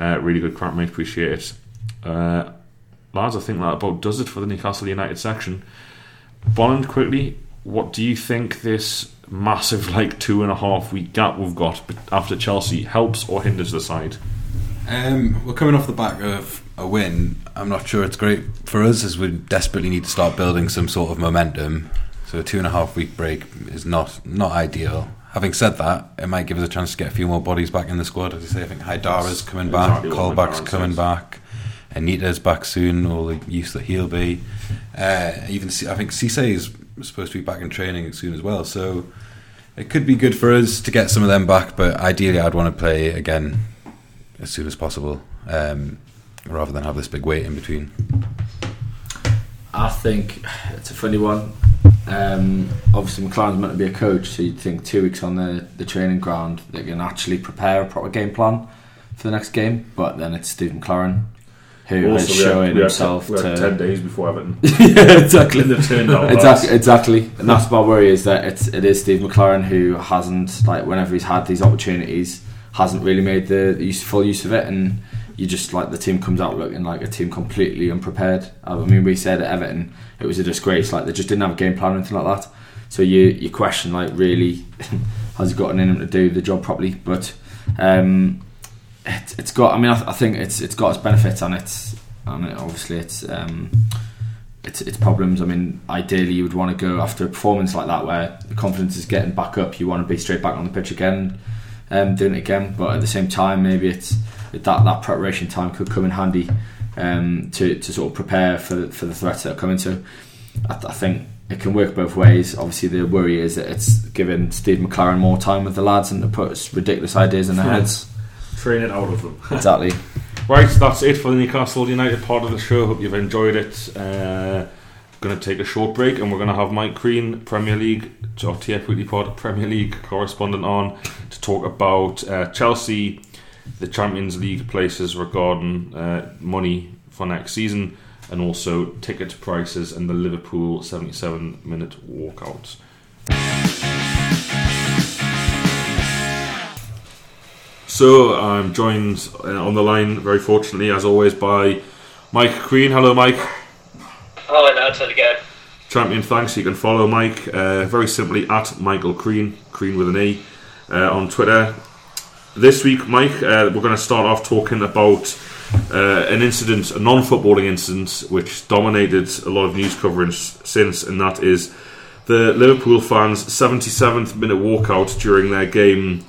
Uh, really good crap, mate. Appreciate it. Uh, lads, I think that about does it for the Newcastle United section. Bond, quickly, what do you think this massive like two and a half week gap we've got after Chelsea helps or hinders the side? Um, we're coming off the back of a win. I'm not sure it's great for us as we desperately need to start building some sort of momentum. So a two and a half week break is not, not ideal. Having said that, it might give us a chance to get a few more bodies back in the squad. As you say, I think Haidara's coming back, exactly Colback's coming says. back. Anita's back soon, all the use that he'll be. Uh, even I think Cisse is supposed to be back in training soon as well, so it could be good for us to get some of them back, but ideally I'd want to play again as soon as possible, um, rather than have this big wait in between. I think it's a funny one. Um, obviously McLaren's meant to be a coach, so you'd think two weeks on the, the training ground they can actually prepare a proper game plan for the next game, but then it's Steve McLaren who also, is showing we had, himself we had, we had to... ten days before Everton. Yeah, exactly. They've turned out exactly, exactly. And that's my worry, is that it's, it is Steve McLaren who hasn't, like, whenever he's had these opportunities, hasn't really made the, the use, full use of it, and you just, like, the team comes out looking like a team completely unprepared. I mean, we said at Everton it was a disgrace, like, they just didn't have a game plan or anything like that. So you, you question, like, really, has he gotten in him to do the job properly? But... Um, It's got. I mean, I, th- I think it's it's got its benefits, and it's and it, obviously it's um, it's it's problems. I mean, ideally you would want to go after a performance like that where the confidence is getting back up. You want to be straight back on the pitch again, um, doing it again. But at the same time, maybe it's that that preparation time could come in handy um, to to sort of prepare for the, for the threats that are coming. So I, th- I think it can work both ways. Obviously, the worry is that it's giving Steve McLaren more time with the lads and to put ridiculous ideas in their heads. Train it out of them. Exactly. Right, that's it for the Newcastle United part of the show. Hope you've enjoyed it. Uh, going to take a short break, and we're going to have Mike Green, Premier League, or T F Weekly Pod, Premier League correspondent, on to talk about uh, Chelsea, the Champions League places regarding uh, money for next season, and also ticket prices and the Liverpool seventy-seven minute walkout. So I'm joined on the line, very fortunately, as always, by Mike Green. Hello, Mike. Hello, lads. How's it going? Champion, thanks. You can follow Mike uh, very simply at Michael Green, Green with an E, uh, on Twitter. This week, Mike, uh, we're going to start off talking about uh, an incident, a non-footballing incident, which dominated a lot of news coverage since, and that is the Liverpool fans' seventy-seventh minute walkout during their game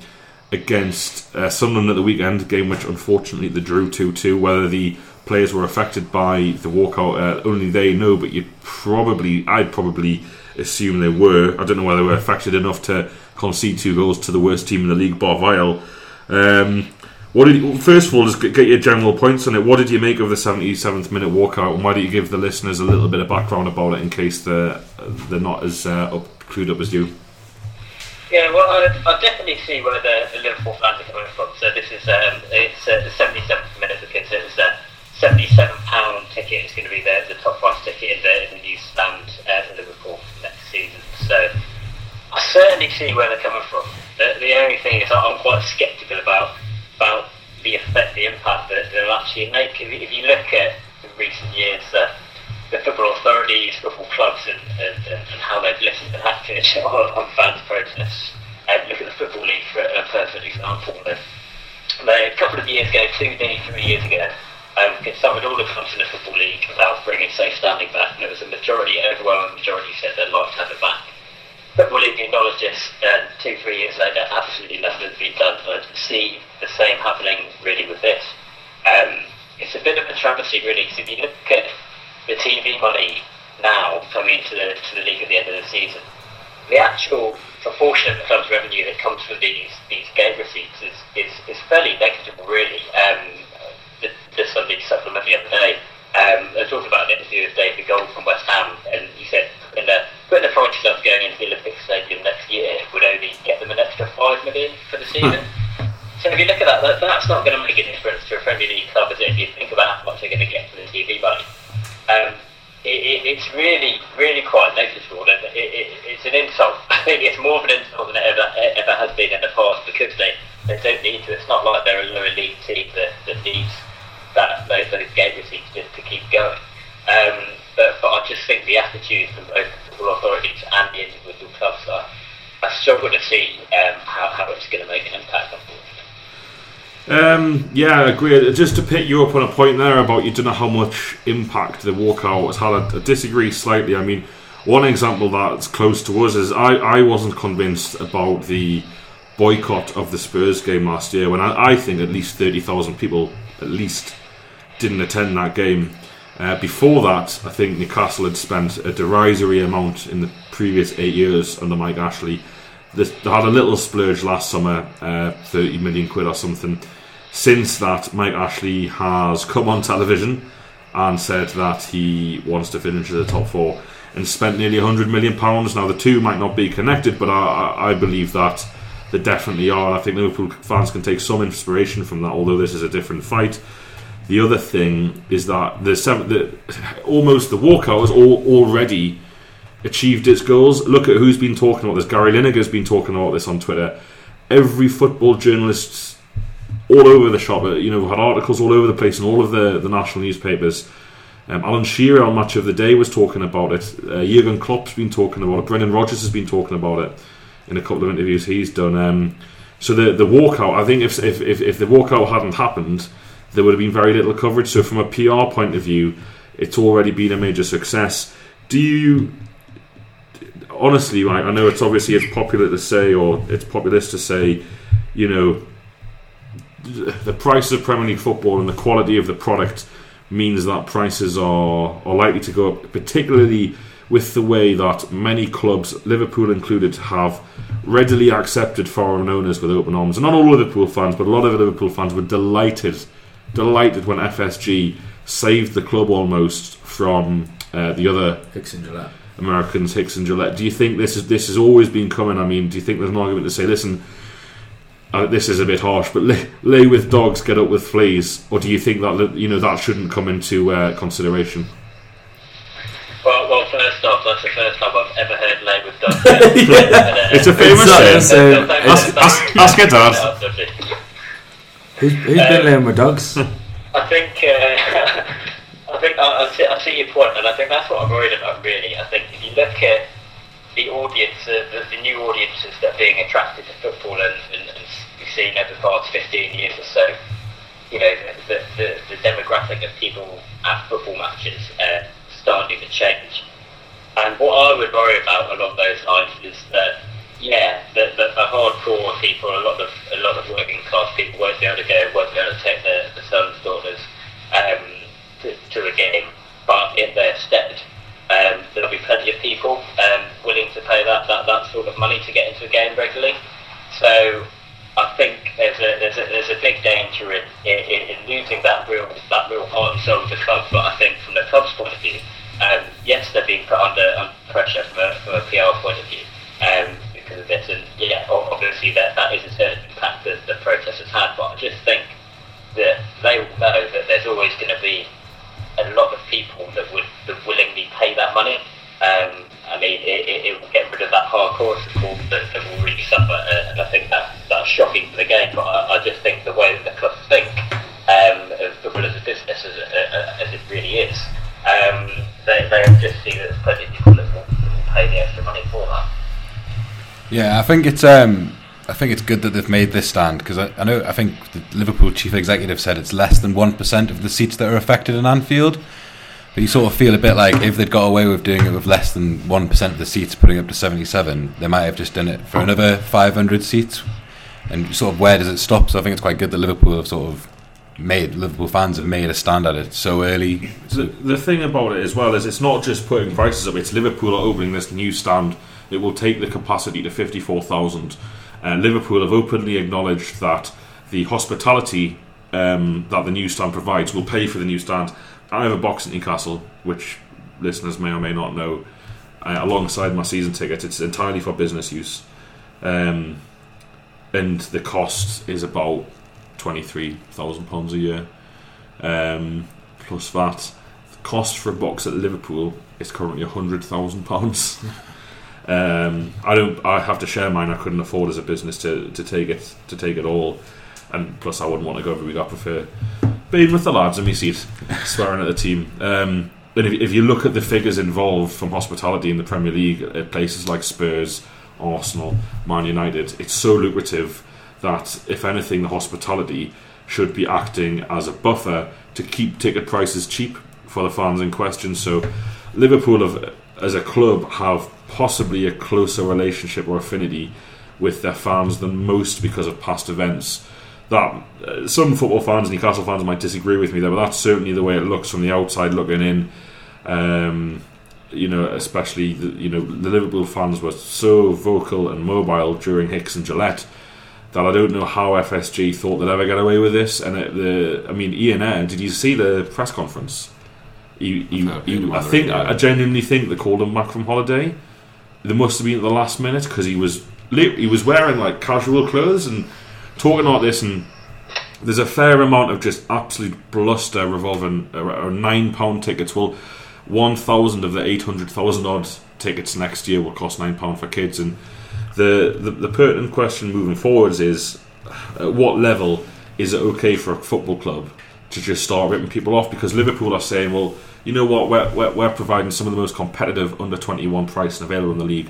against uh, Sunderland at the weekend, a game which unfortunately they drew two two. Whether the players were affected by the walkout, uh, only they know, but you'd probably, I'd probably assume they were. I don't know whether they were affected enough to concede two goals to the worst team in the league, bar Vile. Um, what did you, first of all, just get your general points on it. What did you make of the seventy-seventh minute walkout, and why do you give the listeners a little bit of background about it in case they're, they're not as uh, up, clued up as you? Yeah, well, I, I definitely see where the, the Liverpool fans are coming from. So this is um, it's uh, the seventy-seventh minute, because it was a seventy-seven pound ticket. It's going to be the, the top price ticket in the, in the new stand uh, for Liverpool next season. So I certainly see where they're coming from. The, the only thing is I'm quite sceptical about about the effect, the impact that they'll actually make. If, if you look at the recent years, uh, the football authorities, football clubs, and, and, and, and how they've listened and acted on fans' protests. And look at the Football League for a perfect example. They, a couple of years ago, two, nearly three years ago, um, consulted all the clubs in the Football League about bringing safe standing back, and it was a majority, overwhelming majority, said they'd like to have it back. Football League acknowledged this, and two, three years later, absolutely nothing has been done. I see the same happening really with this. Um, it's a bit of a travesty, really, because if you look at the T V money now coming into the, to the league at the end of the season, the actual proportion of the club's revenue that comes from these these game receipts is, is, is fairly negligible, really. Um, this Sunday supplement the other day, um, I talked about an interview with David Gold from West Ham, and he said when the, when the French clubs going into the Olympic Stadium next year would only get them an extra five million for the season. So if you look at that, that that's not going to make a difference to a Premier League club, is it, if you think about how much they're going to get from the T V money. Um, it, it, it's really, really quite noticeable, and it, it, it's an insult. I think it's more of an insult than it ever, ever has been in the past, because they, they don't need to. It's not like they're a lower league team that, that needs that, those, those game receipts just to keep going. Um, but, but I just think the attitudes from both the football authorities and the individual clubs are, I struggle to see um, how, how it's going to make an impact on football. Um, yeah, I agree. Just to pick you up on a point there about you don't know how much impact the walkout has had, I disagree slightly. I mean, one example that's close to us is I, I wasn't convinced about the boycott of the Spurs game last year, when I, I think at least thirty thousand people at least didn't attend that game. Uh, before that, I think Newcastle had spent a derisory amount in the previous eight years under Mike Ashley. They had a little splurge last summer, uh, thirty million quid or something. Since that, Mike Ashley has come on television and said that he wants to finish in the top four, and spent nearly one hundred million pounds. Now, the two might not be connected, but I, I believe that they definitely are. I think Liverpool fans can take some inspiration from that, although this is a different fight. The other thing is that the, seven, the almost the walkout is all, already... achieved its goals. Look at who's been talking about this. Gary Lineker's been talking about this on Twitter. Every football journalist all over the shop, you know, had articles all over the place in all of the, the national newspapers. Um, Alan Shearer on Match of the Day was talking about it. Uh, Jurgen Klopp's been talking about it. Brendan Rodgers has been talking about it in a couple of interviews he's done. Um, so the the walkout, I think if, if if if the walkout hadn't happened, there would have been very little coverage. So from a P R point of view, It's already been a major success. Do you honestly, like, I know it's obviously it's popular to say, or it's populist to say, you know, the prices of Premier League football and the quality of the product means that prices are, are likely to go up, particularly with the way that many clubs, Liverpool included, have readily accepted foreign owners with open arms. And not all Liverpool fans, but a lot of Liverpool fans were delighted, delighted when F S G saved the club almost from uh, the other Hicks and Gillette. Americans, Hicks and Gillette. Do you think this is this has always been coming? I mean, do you think there's an argument to say, listen, Uh, this is a bit harsh, but lay, lay with dogs, get up with fleas, or do you think that, you know, that shouldn't come into uh, consideration? Well, well, first off, that's the first time I've ever heard "lay with dogs." Yeah. It's a famous saying. So, so, ask, ask, ask your dad. Who's, who's um, been laying with dogs? I think, uh, I think I, I, see, I see your point, and I think that's what I'm worried about. Really, I think if you look at the audience, uh, the, the new audiences that are being attracted to football and, and, and we've seen over the past fifteen years or so, you know, the, the, the demographic of people at football matches uh, starting to change. And what I would worry about along those lines is that, yeah, the, the, the hardcore people, a lot of a lot of working class people won't be able to go, won't be able to take their sons, daughters um, to, to a game, but in their stead, Um, there'll be plenty of people um, willing to pay that, that that sort of money to get into a game regularly. So I think there's a there's a, there's a big danger in, in, in losing that real that real heart and soul of the club. But I think from the club's point of view, um, yes, they're being put under, under pressure from a, from a P R point of view um, because of this. And yeah, obviously that that is a certain impact that the protest has had. But I just think that they will know that there's always going to be a lot of people that would, that willingly pay that money. Um, I mean, it, it, it will get rid of that hardcore support that, that will really suffer, uh, and I think that, that's shocking for the game. But I, I just think the way that the club think um, of football as a business, as, uh, as it really is, um, they, they just see that there's plenty of people that will, that will pay the extra money for that. Yeah, I think it's um, I think it's good that they've made this stand, because I, I know I think the Liverpool chief executive said it's less than one percent of the seats that are affected in Anfield. But you sort of feel a bit like if they'd got away with doing it with less than one percent of the seats, putting up to seventy-seven, they might have just done it for another five hundred seats. And sort of where does it stop? So I think it's quite good that Liverpool have sort of made, Liverpool fans have made a stand at it so early. The, the thing about it as well is it's not just putting prices up, it's Liverpool are opening this new stand. It will take the capacity to fifty-four thousand. Uh, Liverpool have openly acknowledged that the hospitality um, that the new stand provides will pay for the new stand. I have a box at Newcastle, which listeners may or may not know, uh, alongside my season ticket. It's entirely for business use, um, and the cost is about twenty-three thousand pounds a year, um, plus V A T. The cost for a box at Liverpool is currently one hundred thousand pounds. Um, I don't. I have to share mine. I couldn't afford as a business to, to take it to take it all, and plus I wouldn't want to go every week. I prefer being with the lads in my seat, swearing at the team. Um, and if, if you look at the figures involved from hospitality in the Premier League at places like Spurs, Arsenal, Man United, it's so lucrative that if anything, the hospitality should be acting as a buffer to keep ticket prices cheap for the fans in question. So Liverpool have, as a club, have possibly a closer relationship or affinity with their fans than most because of past events. That uh, some football fans, Newcastle fans, might disagree with me there, but that's certainly the way it looks from the outside looking in. Um, you know, especially the, you know the Liverpool fans were so vocal and mobile during Hicks and Gillette that I don't know how F S G thought they'd ever get away with this. And it, the, I mean, Ian Eyre, did you see the press conference? He, he, no, he, I think I genuinely think they called him back from holiday. They must have been at the last minute because he was he was wearing like casual clothes and talking like this, and there's a fair amount of just absolute bluster revolving around nine pound tickets. Well, one thousand of the eight hundred thousand odd tickets next year will cost nine pound for kids, and the, the the pertinent question moving forwards is at what level is it okay for a football club to just start ripping people off? Because Liverpool are saying, well, you know what, we're, we're, we're providing some of the most competitive under twenty-one pricing available in the league,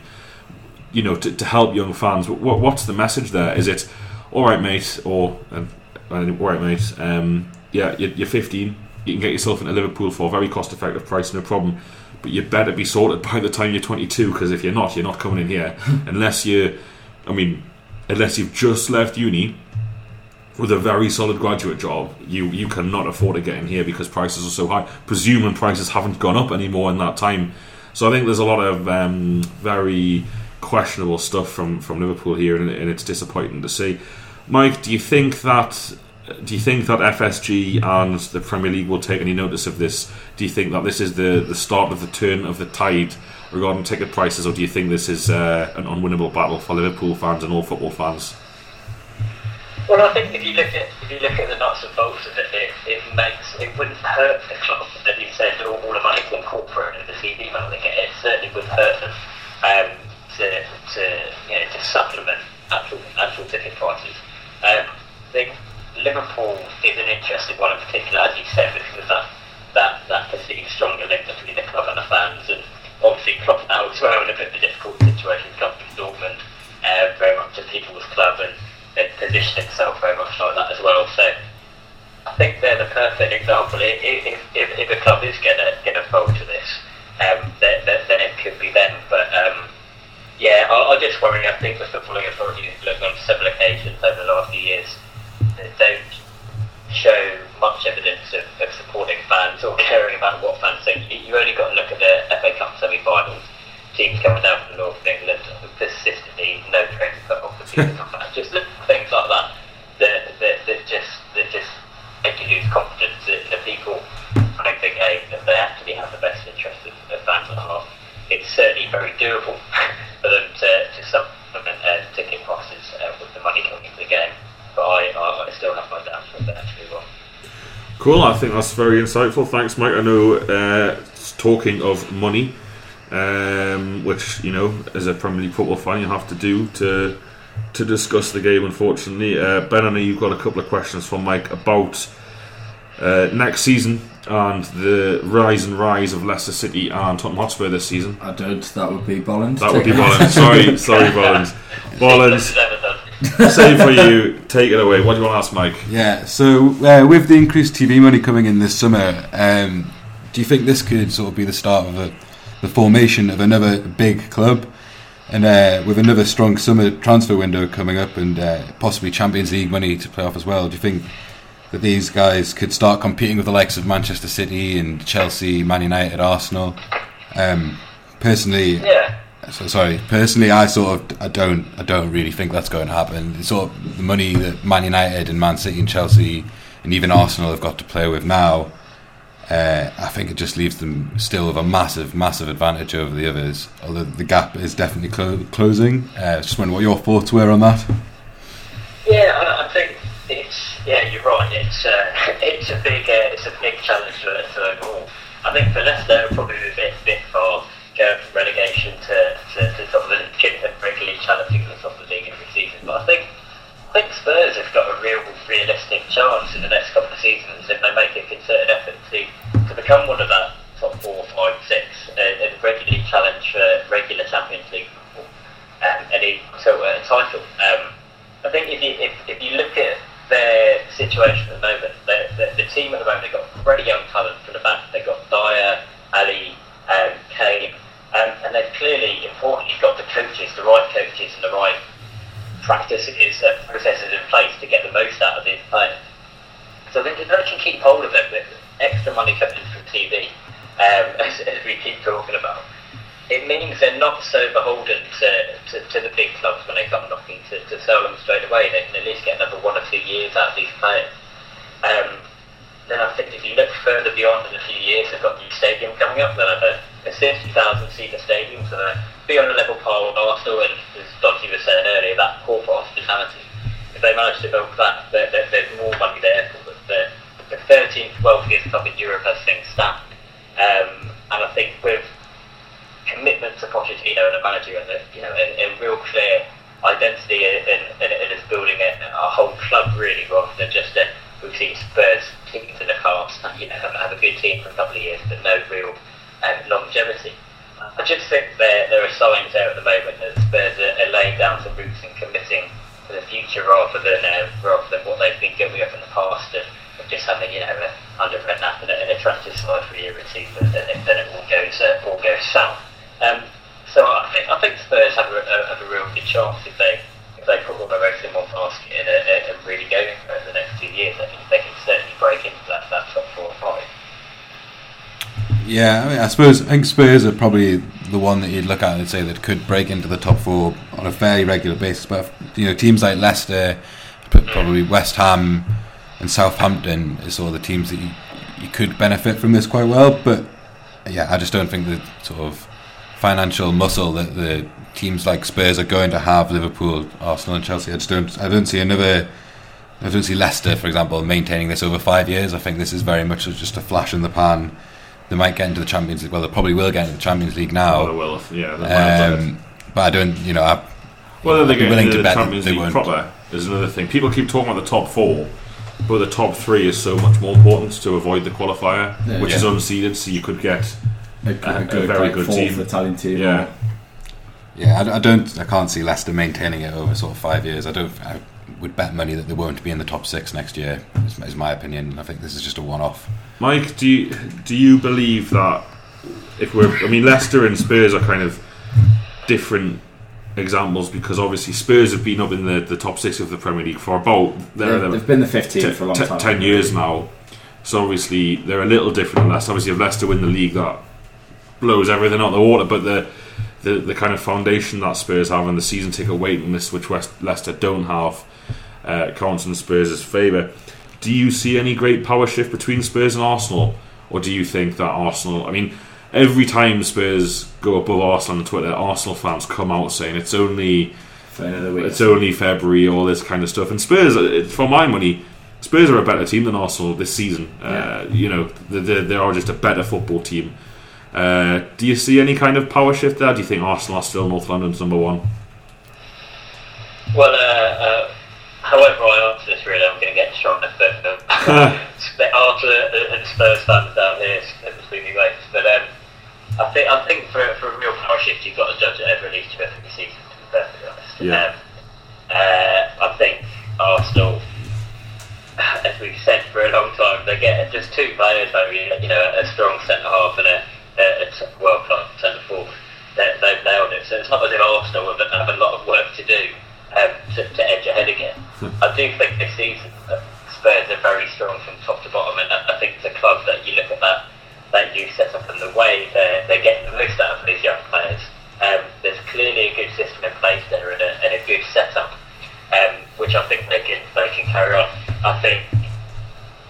you know, to, to help young fans. What, what's the message there? Is it, all right, mate, or, um, all right, mate, um, yeah, you're, you're fifteen, you can get yourself into Liverpool for a very cost-effective price, no problem. But you better be sorted by the time you're twenty-two, because if you're not, you're not coming in here. unless you, I mean, unless you've just left uni with a very solid graduate job, you you cannot afford to get in here because prices are so high. Presuming prices haven't gone up anymore in that time. So I think there's a lot of um, very questionable stuff from, from Liverpool here, and, and it's disappointing to see. Mike, do you think that? Do you think that F S G and the Premier League will take any notice of this? Do you think that this is the, the start of the turn of the tide regarding ticket prices, or do you think this is uh, an unwinnable battle for Liverpool fans and all football fans? Well, I think if you look at if you look at the nuts and bolts of it, it, it makes it wouldn't hurt the club that you said that all the money from corporate and the T V money they get. It certainly would hurt them um, to to you know, to supplement actual actual ticket prices. Um, I think Liverpool is an interesting one in particular, as you said, because of that, that, that perceived stronger link between the club and the fans, and obviously Klopp now as well in a bit of a difficult situation, comes from Dortmund, uh, very much a people's club, and, and positioned itself very much like that as well. So I think they're the perfect example. If if, if, if a club is going to fold to this, um, then, then it could be them. But um, yeah, I, I just worry. I think the footballing authority has looked on several occasions over the last few years. Don't show much evidence of, of supporting fans or caring about what fans think. You only got to look at the F A Cup semi-finals. Teams coming down from the north of England persistently no train put off the team. Just things like that that, that, that just that just make you lose confidence in the people. I don't think a, that they actually have the best interest of, of fans at heart. It's certainly very doable for them to, to supplement uh, ticket prices uh, with the money coming into the game. But I, I still have my doubts from that actually well. Cool, I think that's very insightful. Thanks, Mike. I know, uh, talking of money, um, which, you know, as a Premier League football fan, you have to do to to discuss the game, unfortunately. Uh, Ben, I know you've got a couple of questions from Mike about uh, next season and the rise and rise of Leicester City and Tottenham Hotspur this season. I don't. That would be Bolland. That would be Bolland. Sorry, sorry, Bolland. Bolland. Same for you. Take it away. What do you want to ask, Mike? Yeah, so uh, with the increased T V money coming in this summer, um, do you think this could sort of be the start of a, the formation of another big club, and uh, with another strong summer transfer window coming up, and uh, possibly Champions League money to play off as well? Do you think that these guys could start competing with the likes of Manchester City and Chelsea, Man United, Arsenal? Um, personally... Yeah. So, sorry, personally, I sort of I don't I don't really think that's going to happen. It's sort of the money that Man United and Man City and Chelsea and even Arsenal have got to play with now. Uh, I think it just leaves them still with a massive, massive advantage over the others. Although the gap is definitely clo- closing. Uh, just wondering what your thoughts were on that. Yeah, I, I think it's yeah you're right. It's uh, it's a big uh, it's a big challenge for for them all. I think for Leicester probably a bit bit far. Going from relegation to, to, to top of the league and regularly challenging the top of the league every season. But I think I think Spurs have got a real realistic chance in the next couple of seasons if they make a concerted effort to, to become one of that top four, five, six and, and regularly challenge for regular Champions League football um, and even to a title. Um, I think if you if, if you look at their situation at the moment, the, the, the team at the moment, they've got very young talent from the back. They've got Dyer, Ali, um, Kane. Um, and they've clearly, importantly, got the coaches, the right coaches and the right practices and uh, processes in place to get the most out of these players. So they can keep hold of them with extra money coming in from T V, um, as, as we keep talking about. It means they're not so beholden to, to, to the big clubs when they come knocking to, to sell them straight away. They can at least get another one or two years out of these players. Um, then I think if you look further beyond in a few years, they've got a new stadium coming up, then I don't It's fifty thousand seat stadium, so they'll be on a level pile with Arsenal, and as Dodgy was saying earlier, that corporate hospitality. If they manage to build that, there, there, there's more money there for the, the thirteenth wealthiest club in Europe as things stand. Um, and I think with commitment to Pochettino and the manager, and a, you know, a, a real clear identity in, in, in, in his building a, a whole club really, rather than just a, we've seen Spurs tickets in the past, you know, have, have a good team for a couple of years, but no real. And longevity. I just think there there are signs there at the moment that Spurs are laying down some roots and committing to the future rather than uh, rather than what they've been guilty of in the past and just having, you know, a under-red nap and a transfer side for a year or two, but then it, then it all goes uh, all goes south. Um, so I think I think Spurs have a, a, have a real good chance if they if they put all their eggs in one basket and, uh, and really go for it in the next two years. I think they can certainly break into that, that top four or five. Yeah, I mean, I suppose I think Spurs are probably the one that you'd look at and say that could break into the top four on a fairly regular basis. But you know, teams like Leicester, probably West Ham, and Southampton is sort of the teams that you, you could benefit from this quite well. But yeah, I just don't think the sort of financial muscle that the teams like Spurs are going to have, Liverpool, Arsenal, and Chelsea. I just don't. I don't see another. I don't see Leicester, for example, maintaining this over five years. I think this is very much just a flash in the pan. They might get into the Champions League. Well, they probably will get into the Champions League now. Oh, they will. Yeah, they um, but I don't. You know, I, whether they get into the Champions League won't. Proper is another thing. People keep talking about the top four, but the top three is so much more important to avoid the qualifier, yeah, which yeah. is unseeded. So you could get a, good, a, a good, very like good team, Italian team. Yeah, yeah. I, I don't. I can't see Leicester maintaining it over sort of five years. I don't. I would bet money that they won't be in the top six next year. Is, is my opinion. I think this is just a one-off. Mike, do you, do you believe that if we're, I mean, Leicester and Spurs are kind of different examples because obviously Spurs have been up in the, the top six of the Premier League for about they're, they've, they've been the fifteenth t- for a long t- time, ten years now. So obviously they're a little different than Leicester. Obviously, if Leicester win the league, that blows everything out the water. But the the, the kind of foundation that Spurs have and the season ticket waiting list, which West, Leicester don't have, uh, counts in Spurs' favour. Do you see any great power shift between Spurs and Arsenal? Or do you think that Arsenal... I mean, every time Spurs go above Arsenal on Twitter, Arsenal fans come out saying it's only it's only February, all this kind of stuff. And Spurs, for my money, Spurs are a better team than Arsenal this season. Yeah. Uh, you know, they, they are just a better football team. Uh, do you see any kind of power shift there? Do you think Arsenal are still North London's number one? Well, uh, uh, however I answer this, really, I'm going to get shot in the foot. Arsenal and Spurs fans down here completely right. But um, I think I think for, for a real power shift, you've got to judge it every league to every season. To be perfectly honest, yeah. um, uh, I think Arsenal, as we've said for a long time, they get just two players. I mean, you know, a strong centre half and a, a, a world class centre forward. They, they've nailed it. So it's not as if Arsenal have, have a lot of work to do. Um, to, to edge ahead again. I do think this season uh, Spurs are very strong from top to bottom, and I, I think it's a club that you look at that that you set up and the way they're, they're getting the most out of these young players. Um, there's clearly a good system in place there and a, and a good setup, um, which I think they can they can carry on. I think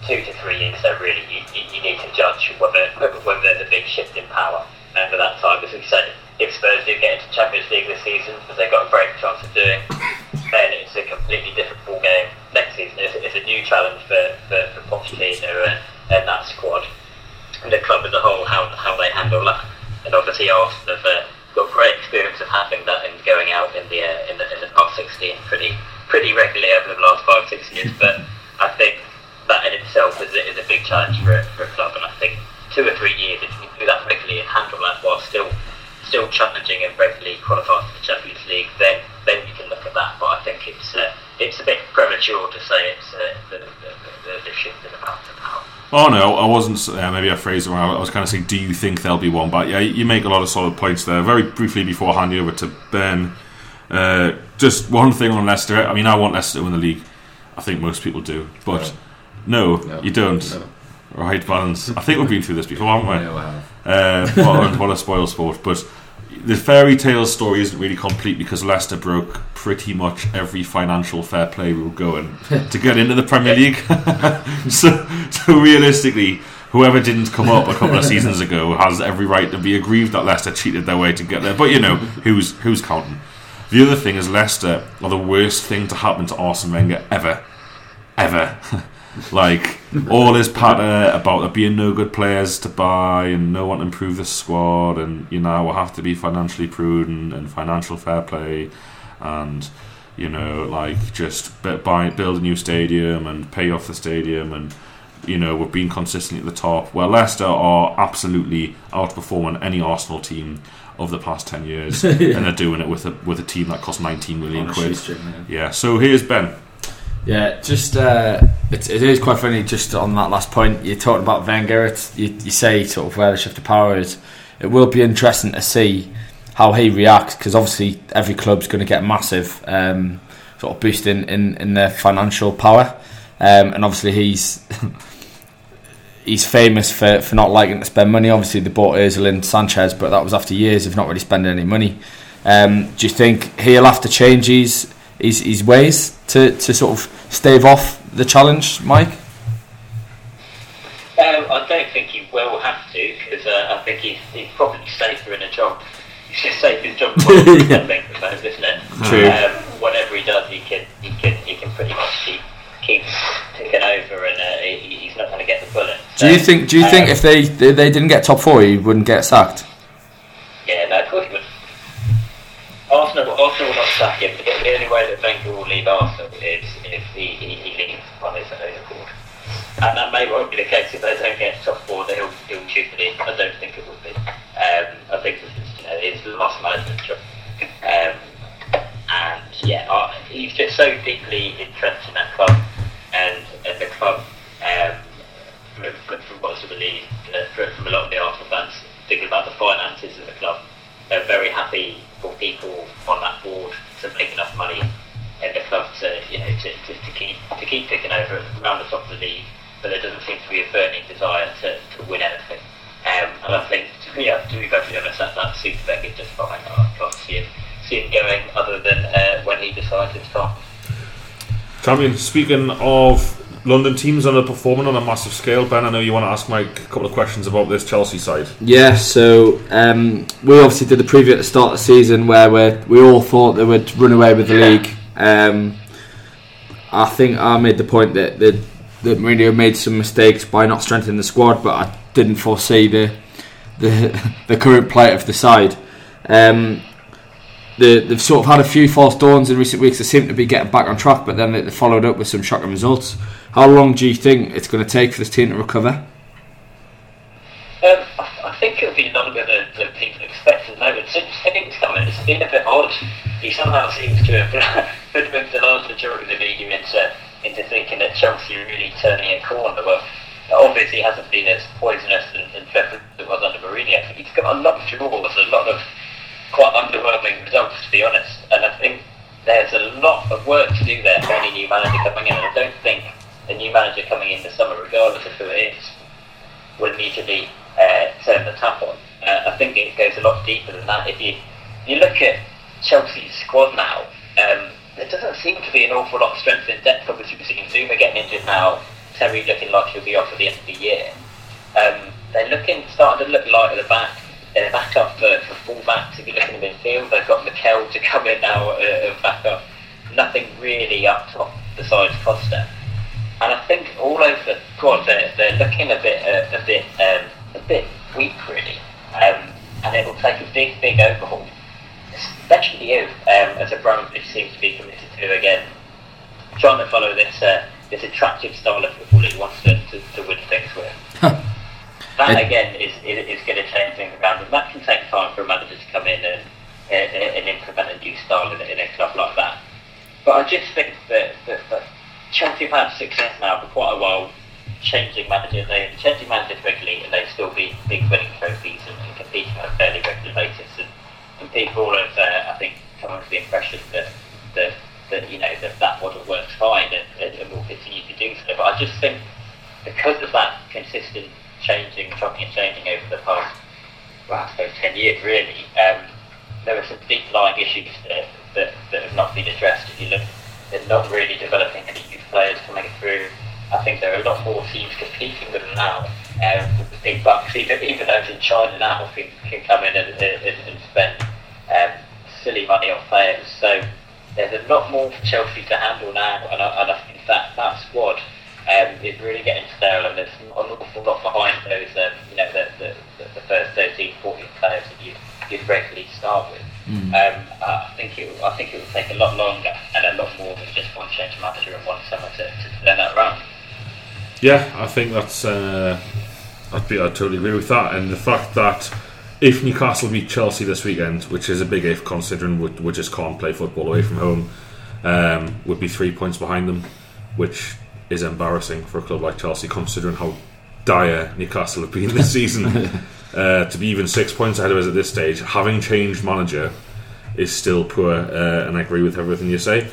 two to three years, so really you, you, you need to judge whether whether there's a big shift in power over that time, as we said. If Spurs do get into Champions League this season, because they've got a great chance of doing, then it's a completely different ball game next season. It's, it's a new challenge for for, for Pochettino and, and that squad, and the club as a whole, how how they handle that. And obviously, Arsenal have uh, got great experience of having that and going out in the uh, in the in the top sixteen pretty pretty regularly over the last five six years. But I think that in itself is is a big challenge for for a club, and I think two or three years if you can do that regularly and handle that while still. still challenging and regularly qualifying for the Champions League, then then you can look at that. But I think it's uh, it's a bit premature to say it's uh, the, the, the shift in the path to power. Oh no, I wasn't. Uh, maybe I phrased it wrong. I was kind of saying, do you think there'll be one? But yeah, you make a lot of solid points there. Very briefly before I hand you over to Ben, uh, just one thing on Leicester. I mean, I want Leicester to win the league. I think most people do, but no, no, no you don't. No. Right balance. I think we've been through this before, haven't we? Yeah, we have. Uh, what a spoil sport, but. The fairy tale story isn't really complete because Leicester broke pretty much every financial fair play rule going to get into the Premier League. so, so realistically, whoever didn't come up a couple of seasons ago has every right to be aggrieved that Leicester cheated their way to get there. But you know, who's who's counting? The other thing is Leicester are the worst thing to happen to Arsene Wenger ever, ever. Like all his patter about there being no good players to buy and no one to improve the squad, and you know we'll have to be financially prudent and financial fair play, and you know like just buy, build a new stadium and pay off the stadium, and you know we've been consistently at the top. Well, Leicester are absolutely outperforming any Arsenal team of the past ten years, yeah. and they're doing it with a with a team that cost nineteen million quid. Street, yeah. So here's Ben. Yeah, just uh, it, it is quite funny. Just on that last point, you talked about Wenger. It's, you, you say sort of where the shift of power is. It will be interesting to see how he reacts, because obviously every club's going to get massive um, sort of boost in, in, in their financial power, um, and obviously he's he's famous for, for not liking to spend money. Obviously they bought Ozil and Sanchez, but that was after years of not really spending any money. Um, do you think he'll have to change his his, his ways to, to sort of stave off the challenge, Mike? Um, I don't think he will have to, because uh, I think he's, he's probably safer in a job. He's just safe in his job. yeah. Those, isn't it? True. Um, whatever he does, he can he can he can pretty much keep, keep taking over, and uh, he, he's not going to get the bullet. So, do you think? Do you um, think if they they didn't get top four, he wouldn't get sacked? Yeah, no, of course he would. Arsenal, Arsenal will not sack him. But the only way that Wenger will leave Arsenal is if he, he, he leaves on his own accord. And that may well be the case. If they don't get top four, they'll he'll choose to leave. I don't think it will be. Um, I think it's, you know, it's the last management job. Um, and yeah, uh, he's just so deeply entrenched in that club, and, and the club, um, from, from what's believed, uh, from a lot of the Arsenal fans, thinking about the finances of the club, they're very happy for people on that board to make enough money in the club to, you know, to, to, to keep to keep picking over around the top of the league, but there doesn't seem to be a burning desire to, to win anything. Um, and I think, yeah, to be perfectly honest, that, that suits Wenger just fine. I can't see him, see him going other than uh, when he decides it's time. Champion, speaking of London teams underperforming on a massive scale, Ben, I know you want to ask Mike a couple of questions about this Chelsea side. Yeah, so um, we obviously did the preview at the start of the season where we we all thought they would run away with the yeah. league. Um, I think I made the point that, that that Mourinho made some mistakes by not strengthening the squad, but I didn't foresee the the, the current plight of the side. Um, the, they've sort of had a few false dawns in recent weeks. They seem to be getting back on track, but then they followed up with some shocking results. How long do you think it's going to take for this team to recover? Um, I, I think it'll be longer than, than people expect at the moment. Since Higgins coming, it's been a bit odd. He somehow seems to have hoodwinked the large majority of the media into, into thinking that Chelsea are really turning a corner. Well, obviously it hasn't been as poisonous and, and dreadful as it was under Mourinho. I think he's got a lot of draws, a lot of quite underwhelming results, to be honest. And I think there's a lot of work to do there for any new manager coming in. And I don't think the new manager coming in this summer, regardless of who it is, will immediately uh, turn the tap on. Uh, I think it goes a lot deeper than that. If you you look at Chelsea's squad now, um, there doesn't seem to be an awful lot of strength in depth. Obviously, we've seen Zuma getting injured now, Terry looking like he'll be off at the end of the year. Um, they're looking starting to look light at the back. They're back up for, for full-backs if you look in the midfield. They've got Mikel to come in now and uh, back up. Nothing really up top besides Costa. And I think all over the squad, they're, they're looking a bit uh, a bit um, a bit weak, really. Um, and it will take a big, big overhaul. Especially if, um, as a brand, which seems to be committed to again, trying to follow this uh, this attractive style of football he wants to, to, to win things with. Huh. That, again, is is going to change things around. And that can take time for a manager to come in and, and, and implement a new style in, in a club like that. But I just think that... that, that Chelsea have had success now for quite a while, changing managers, they changing managers regularly, and they've still been big winning trophies and, and competing on a fairly regular basis. And, and people have, uh, I think, come under the impression that that, that you know that, that model works fine and, and, and will continue to do so. But I just think because of that consistent changing, chopping and changing over the past, well, I suppose ten years really, um, there are some deep-lying issues that, that that have not been addressed. If you look. They're not really developing any youth players coming through. I think there are a lot more teams competing with them now. Um, with the big bucks, even, even those in China now, can, can come in and, and, and spend um, silly money on players. So there's a lot more for Chelsea to handle now, and I, and I think that, that squad um, is really getting sterile, and there's an awful lot behind those, um, you know, the, the, the first thirteen, fourteen players that you you'd regularly start with. Mm. Um, I think it. I think it will take a lot longer and a lot more than just one change manager and one summer to, to turn that around. Yeah, I think that's. Uh, I'd be. I totally agree with that. And the fact that if Newcastle beat Chelsea this weekend, which is a big if considering we, we just can't play football away from home, um, would be three points behind them. which is embarrassing for a club like Chelsea, considering how dire Newcastle have been this season. uh, to be even six points ahead of us at this stage, having changed manager, is still poor, uh, and I agree with everything you say.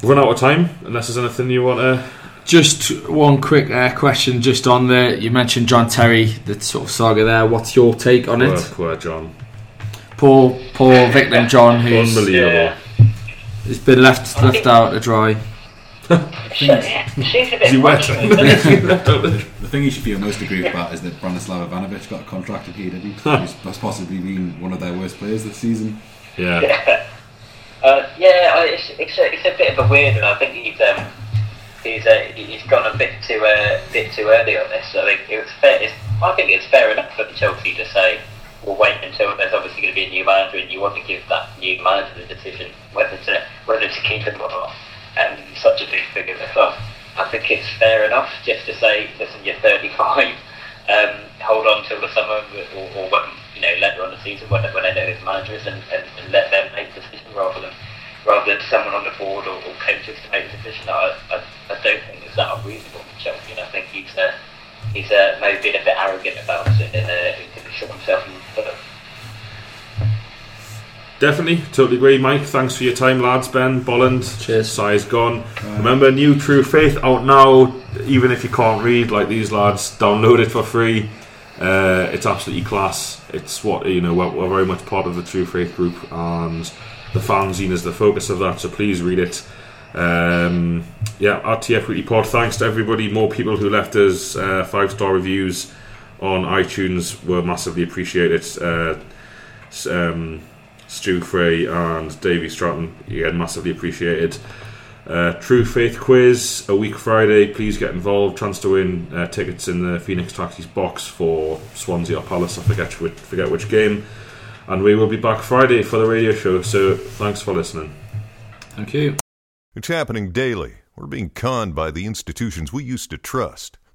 We've run out of time, unless there's anything you want to... Just one quick uh, question just on there. You mentioned John Terry, the sort of saga there. What's your take on poor, it? Poor John. Poor, poor victim John, who's... Unbelievable. He's been left left out to dry. Is he wet? The thing you should be on most aggrieved about is that Branislav Ivanovic got a contract and he didn't. He's possibly been one of their worst players this season. Yeah. Yeah, uh, yeah it's, it's, a, it's a bit of a weird one. I think he's... Um, He's, uh, he's gone a bit too uh, bit too early on this. So I think it was fair. It's, I think it's fair enough for Chelsea to say we'll wait until there's obviously going to be a new manager, and you want to give that new manager the decision whether to whether to keep him or not. And such a big figure as well. I think it's fair enough just to say, listen, you're thirty-five. Um, hold on till the summer, or, or when, you know, later on the season when when I know his managers, and, and, and let them make the decision rather than. rather than someone on the board or, or coaches to make the decision. I, I, I don't think it's that unreasonable for Chelsea, and I think he's uh, he's uh, maybe been a bit arrogant about it and uh, he could shot himself in the foot. Definitely, totally agree, Mike. Thanks for your time, lads. Ben, Bolland, cheers. Si's gone. Right. Remember, New True Faith out now. Even if you can't read like these lads, download it for free. Uh, it's absolutely class. It's what, you know, we're, we're very much part of the True Faith group, and the fanzine is the focus of that, so please read it. Um, yeah, at T F Weekly Pod, thanks to everybody. More people who left us uh, five star reviews on iTunes were massively appreciated. Uh, um, Stu Frey and Davey Stratton, again, massively appreciated. Uh, True Faith Quiz, a week Friday. Please get involved. Chance to win uh, tickets in the Phoenix Taxis box for Swansea or Palace. I forget which, forget which game. And we will be back Friday for the radio show, so thanks for listening. Thank you. It's happening daily. We're being conned by the institutions we used to trust.